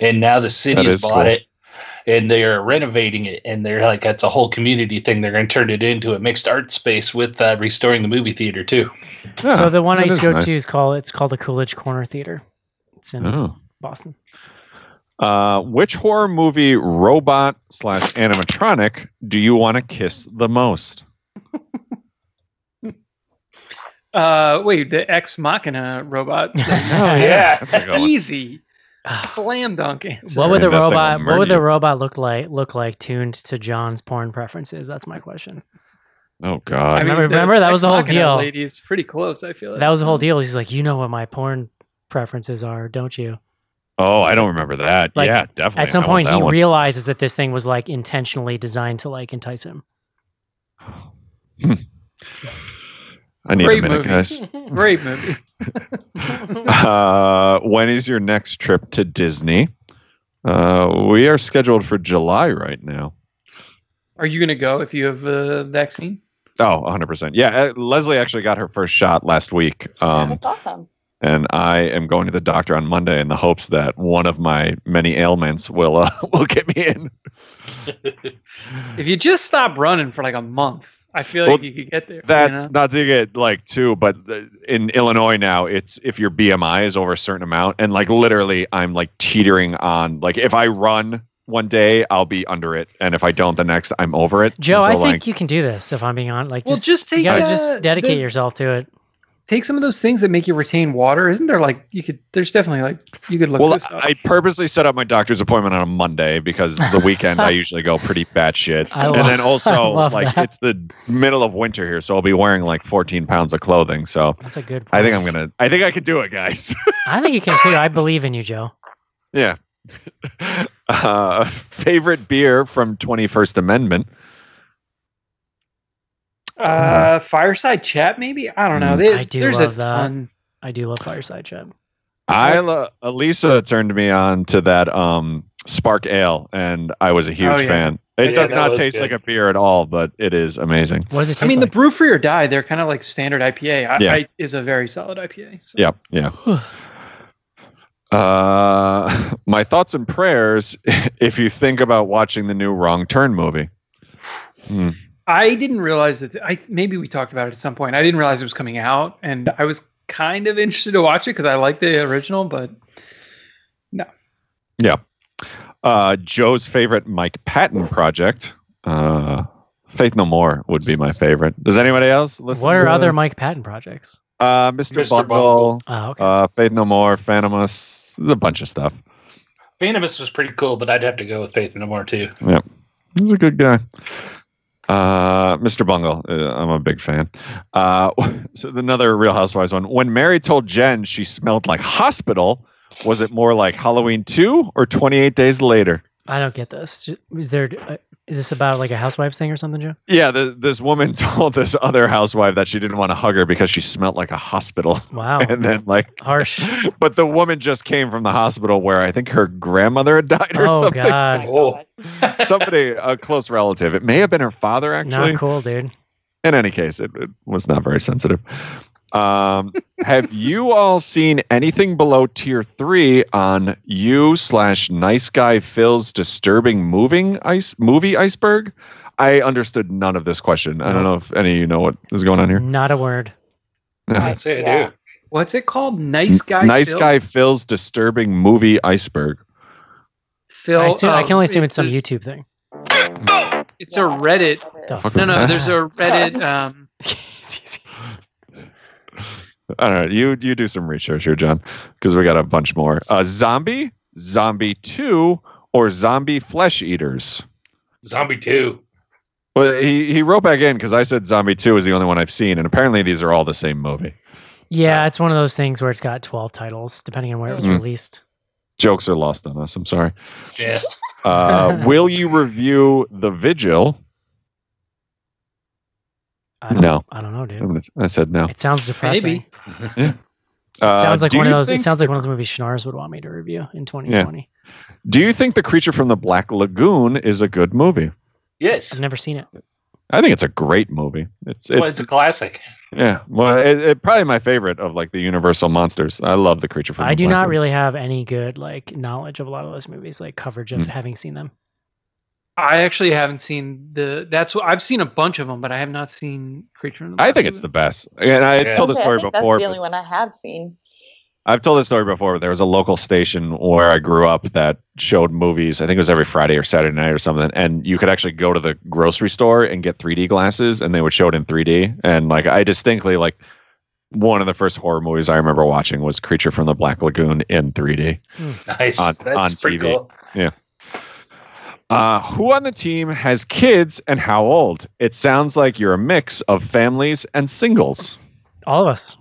and now the city has bought cool. it, and they are renovating it, and they're like, that's a whole community thing. They're going to turn it into a mixed art space with uh, restoring the movie theater too. Yeah, so the one I used to go nice. to is called it's called the Coolidge Corner Theater. It's in oh. Boston. Uh, which horror movie robot slash animatronic do you want to kiss the most? uh, wait, the Ex Machina robot. oh, yeah, yeah. Easy, slam dunk answer. What would the robot? What would the robot look like? Look like tuned to John's porn preferences? That's my question. Oh God! I mean, remember, the remember that was the whole deal. Lady is pretty close. I feel like. That was the whole deal. He's like, you know what my porn preferences are, don't you? Oh, I don't remember that. Like, yeah, definitely. At some point, he one. realizes that this thing was like intentionally designed to like entice him. I need Great a minute, movie. guys. Great movie. uh, when is your next trip to Disney? Uh, we are scheduled for July right now. Are you going to go if you have a vaccine? Oh, one hundred percent. Yeah, Leslie actually got her first shot last week. Um, yeah, that's awesome. And I am going to the doctor on Monday in the hopes that one of my many ailments will uh, will get me in. If you just stop running for like a month, I feel well, like you could get there. That's you know? not to get like two, but the, in Illinois now, it's if your B M I is over a certain amount, and like literally, I'm like teetering on like if I run one day, I'll be under it, and if I don't, the next, I'm over it. Joe, so, I think like, you can do this. If I'm being honest, like well, just, just take you gotta uh, just dedicate the, yourself to it. Take some of those things that make you retain water. Isn't there like you could? There's definitely like you could look. Well, this up. I purposely set up my doctor's appointment on a Monday because the weekend I usually go pretty batshit. I and love, then also like that. It's the middle of winter here, so I'll be wearing like fourteen pounds of clothing. So that's a good. Point. I think I'm gonna. I think I could do it, guys. I think you can too. I believe in you, Joe. Yeah. Uh, favorite beer from twenty-first Amendment. Uh, fireside chat, maybe? I don't know. They, I do there's love a that. Ton, I do love fireside chat. I love Elisa turned me on to that um, Spark Ale, and I was a huge oh, yeah. fan. It yeah, does not taste good. like a beer at all, but it is amazing. What does it taste I mean, like? The Brew Free or Die, they're kind of like standard I P A. I, yeah. I, is a very solid I P A. So. Yeah, yeah. uh, my thoughts and prayers if you think about watching the new Wrong Turn movie. Hmm. I didn't realize that. Th- I Maybe we talked about it at some point. I didn't realize it was coming out, and I was kind of interested to watch it because I like the original, but no. Yeah. Uh, Joe's favorite Mike Patton project. Uh, Faith No More would be my favorite. Does anybody else listen? What are to other that? Mike Patton projects? Uh, Mister Bungle, oh, okay. uh, Faith No More, Phantomus, a bunch of stuff. Phantomus was pretty cool, but I'd have to go with Faith No More too. Yeah, he's a good guy. Uh, Mister Bungle, uh, I'm a big fan. Uh, so another Real Housewives one. When Mary told Jen she smelled like hospital, was it more like Halloween two or twenty-eight Days Later? I don't get this. Is there? Uh, is this about like a housewives thing or something, Joe? Yeah, the, this woman told this other housewife that she didn't want to hug her because she smelled like a hospital. Wow. And then like harsh. But the woman just came from the hospital where I think her grandmother had died or oh, something. God. Oh God. Somebody, a close relative. It may have been her father, actually. Not cool, dude. In any case, it, it was not very sensitive. Um, have you all seen anything below tier three on you slash nice guy Phil's disturbing moving ice movie iceberg? I understood none of this question. I don't know if any of you know what is going on here. Not a word. That's it, dude. What's it called? Nice guy. N- nice Phil? guy Phil's disturbing movie iceberg. Phil, I, assume, um, I can only assume it, it's some YouTube thing. It's a Reddit. No, no, that? there's a Reddit. Um, I don't know. You you do some research here, John, because we got a bunch more. Uh, zombie, zombie two, or zombie flesh eaters. Zombie two. Well, he he wrote back in because I said zombie two is the only one I've seen, and apparently these are all the same movie. Yeah, it's one of those things where it's got twelve titles, depending on where it was mm-hmm. released. Jokes are lost on us. I'm sorry. Yeah. Uh, will you review The Vigil? I don't, no. I don't know, dude. Gonna, I said no. It sounds depressing. Maybe. Yeah. It uh, sounds like one of those think, it sounds like one of those movies Schnars would want me to review in twenty twenty. Yeah. Do you think The Creature from the Black Lagoon is a good movie? Yes. I've never seen it. I think it's a great movie. It's it's, well, it's a classic. Yeah. Well, it, it probably my favorite of like the Universal monsters. I love The Creature from I the Black Lagoon. I do not really have any good like knowledge of a lot of those movies, like coverage of mm. having seen them. I actually haven't seen the. That's what I've seen a bunch of them, but I have not seen Creature in the Black Lagoon. I think it's the best, and I yeah. told this story before. That's the only one I have seen. I've told this story before. There was a local station where I grew up that showed movies. I think it was every Friday or Saturday night or something. And you could actually go to the grocery store and get three D glasses, and they would show it in three D. And like I distinctly like one of the first horror movies I remember watching was Creature from the Black Lagoon in three D. Mm. Nice. On, That's on T V. Pretty cool. Yeah. Uh, who on the team has kids and how old? It sounds like you're a mix of families and singles. All of us.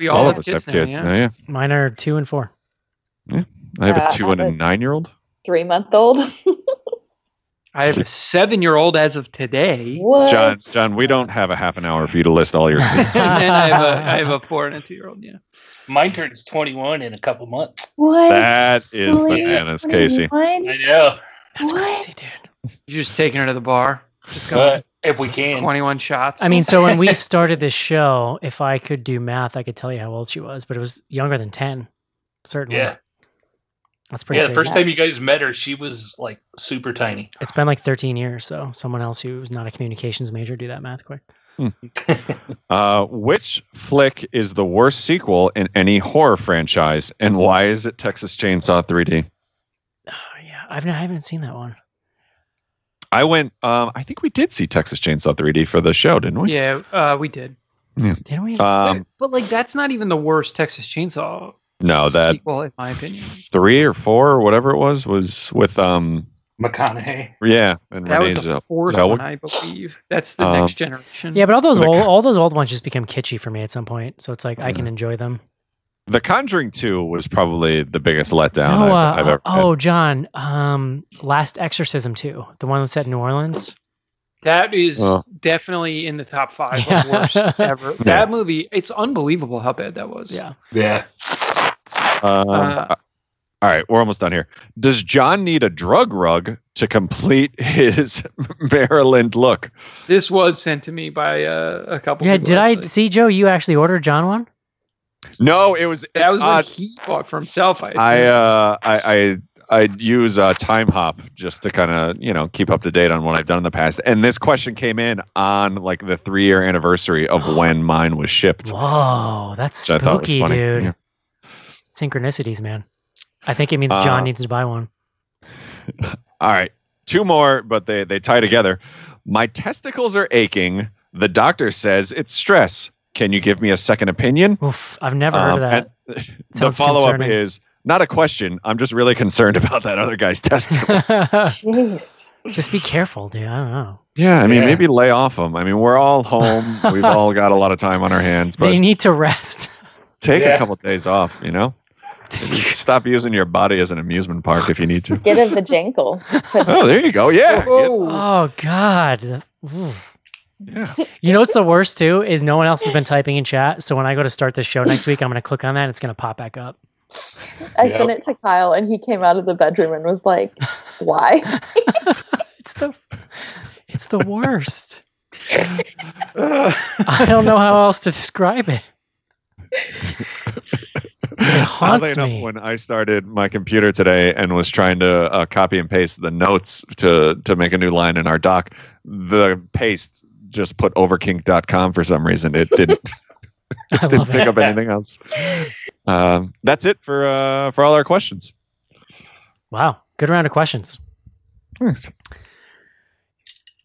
We all, all have of us kids have now, kids. Yeah. Now, yeah. Mine are two and four. Yeah. I have uh, a two have and a, a nine-year-old. Three-month-old. I have a seven-year-old as of today. What? John, John, we don't have a half an hour for you to list all your kids. And then I have a, I have a four and a two-year-old, yeah. Mine turns twenty-one in a couple months. What? That is Please, bananas, twenty-one? Casey. I know. That's what? Crazy, dude. You're just taking her to the bar. Just go uh, if we can. twenty-one shots. I mean, so when we started this show, if I could do math, I could tell you how old she was, but it was younger than ten, certainly. Yeah. That's pretty Yeah, crazy. The first time you guys met her, she was like super tiny. It's been like thirteen years, so someone else who's not a communications major do that math quick. Hmm. uh, which flick is the worst sequel in any horror franchise, and why is it Texas Chainsaw three D? I've not, I haven't seen that one. I went. Um, I think we did see Texas Chainsaw three D for the show, didn't we? Yeah, uh, we did. Yeah. Didn't we? Um, but, but like, that's not even the worst Texas Chainsaw. No, that sequel, in my opinion, three or four or whatever it was was with um McConaughey. Yeah, and that Renee's was the fourth Zell- one, I believe. That's the um, next generation. Yeah, but all those old, all those old ones just become kitschy for me at some point. So it's like yeah. I can enjoy them. The Conjuring two was probably the biggest letdown no, uh, I've, I've ever. Oh, John, um, Last Exorcism two, the one that's set in New Orleans. That is oh. definitely in the top five yeah. of worst ever. Yeah. That movie, it's unbelievable how bad that was. Yeah. Yeah. Um, uh, all right, we're almost done here. Does John need a drug rug to complete his Maryland look? This was sent to me by uh, a couple yeah, people. Yeah, did actually. I see, Joe, you actually ordered John one? No, it was... That was what he bought for himself, I I, uh, I I... I'd use uh, Time Hop just to kind of, you know, keep up to date on what I've done in the past. And this question came in on like the three year anniversary of when mine was shipped. Whoa, that's spooky, dude. Yeah. Synchronicities, man. I think it means John uh, needs to buy one. All right. Two more, but they, they tie together. My testicles are aching. The doctor says it's stress. Can you give me a second opinion? Oof, I've never um, heard of that. The follow-up is, not a question. I'm just really concerned about that other guy's testicles. Just be careful, dude. I don't know. Yeah, I mean, yeah. maybe lay off them. I mean, we're all home. We've all got a lot of time on our hands. But they need to rest. Take yeah. a couple of days off, you know? Stop using your body as an amusement park if you need to. Get a vajinkle. Oh, there you go. Yeah. Whoa. Oh, God. Ooh. Yeah. You know what's the worst, too, is no one else has been typing in chat. So when I go to start this show next week, I'm going to click on that and it's going to pop back up. I yep. sent it to Kyle and he came out of the bedroom and was like, why? it's the it's the worst. I don't know how else to describe it. It haunts me. Enough, when I started my computer today and was trying to uh, copy and paste the notes to, to make a new line in our doc, the paste just put overkink dot com for some reason. It didn't. I Didn't pick it. up anything else. Um, that's it for uh, for all our questions. Wow, good round of questions. Thanks.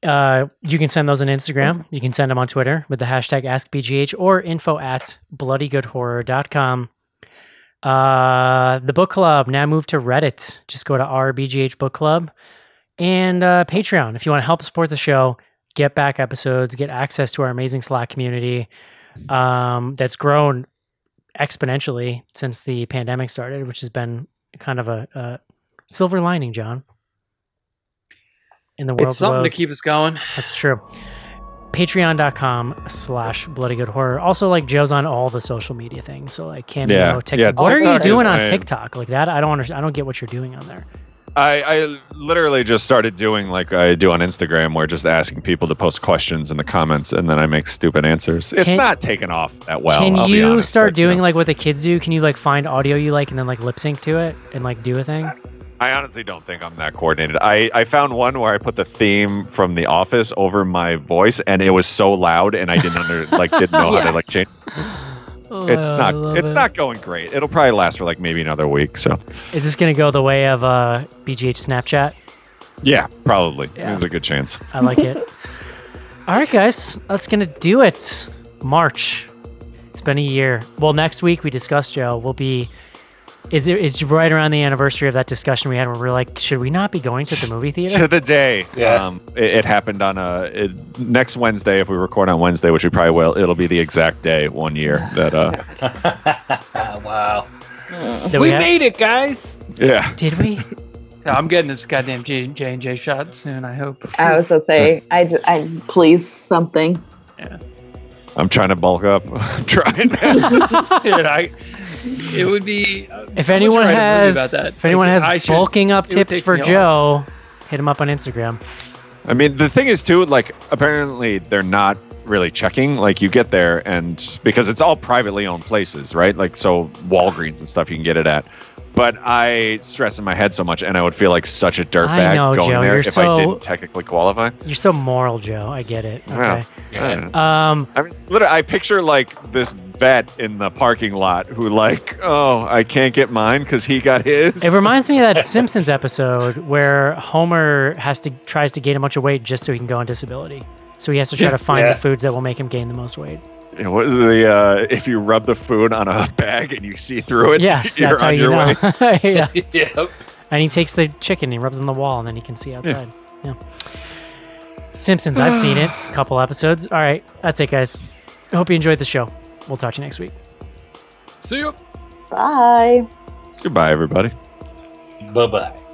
Uh, you can send those on Instagram. You can send them on Twitter with the hashtag Ask B G H or info at bloody good horror dot com. Uh, the book club now moved to Reddit. Just go to R B G H Book Club and uh, Patreon if you want to help support the show. Get back episodes. Get access to our amazing Slack community. Um, that's grown exponentially since the pandemic started, which has been kind of a, a silver lining, John. In the world, it's something woes. to keep us going. That's true. Patreon dot com slash bloody good horror. Also, like, Joe's on all the social media things, so like Cameo, yeah. TikTok. Yeah, what TikTok are you doing on I, TikTok like that? I don't understand. I don't get what you're doing on there. I, I literally just started doing like I do on Instagram, where just asking people to post questions in the comments, and then I make stupid answers. It's can, not taken off that well. Can I'll you be honest, start but, doing you know. like what the kids do? Can you like find audio you like and then like lip sync to it and like do a thing? I honestly don't think I'm that coordinated. I, I found one where I put the theme from The Office over my voice, and it was so loud, and I didn't under, like didn't know yeah. how to like change. Oh, it's not it's it. not going great. It'll probably last for like maybe another week. So is this going to go the way of uh, B G H Snapchat? Yeah, probably. Yeah. There's a good chance. I like it. All right, guys, that's going to do it. March. It's been a year. Well, next week we discussed, Joe, will be is it is right around the anniversary of that discussion we had where we were like, should we not be going to the movie theater? To the day. Yeah. Um, it, it happened on a it, next Wednesday. If we record on Wednesday, which we probably will, it'll be the exact day one year that. Uh, wow. Did we we made it, guys. Yeah. Did we? No, I'm getting this goddamn J and J shot soon. I hope. I was gonna say, I just, I please something. Yeah. I'm trying to bulk up. I'm trying. Dude, I. It would be. Uh, if, so anyone has, about that. if anyone I, has, if anyone has bulking up tips for Joe, off. hit him up on Instagram. I mean, the thing is too, like, apparently they're not really checking. Like, you get there, and because it's all privately owned places, right? Like, so Walgreens and stuff, you can get it at. But I stress in my head so much, and I would feel like such a dirtbag going Joe, there if so, I didn't technically qualify. You're so moral, Joe. I get it. Okay. Yeah. Yeah. Um, I mean, literally, I picture like this vet in the parking lot who, like, oh, I can't get mine because he got his. It reminds me of that Simpsons episode where Homer has to tries to gain a bunch of weight just so he can go on disability. So he has to try to find yeah. the foods that will make him gain the most weight. Yeah, what is the uh, if you rub the food on a bag and you see through it? Yes, you're that's on how you your know. Way. yeah. Yep. And he takes the chicken, and he rubs it on the wall, and then he can see outside. Yeah. yeah. Simpsons, I've seen it. A couple episodes. All right, that's it, guys. I hope you enjoyed the show. We'll talk to you next week. See you. Bye. Goodbye, everybody. Bye bye.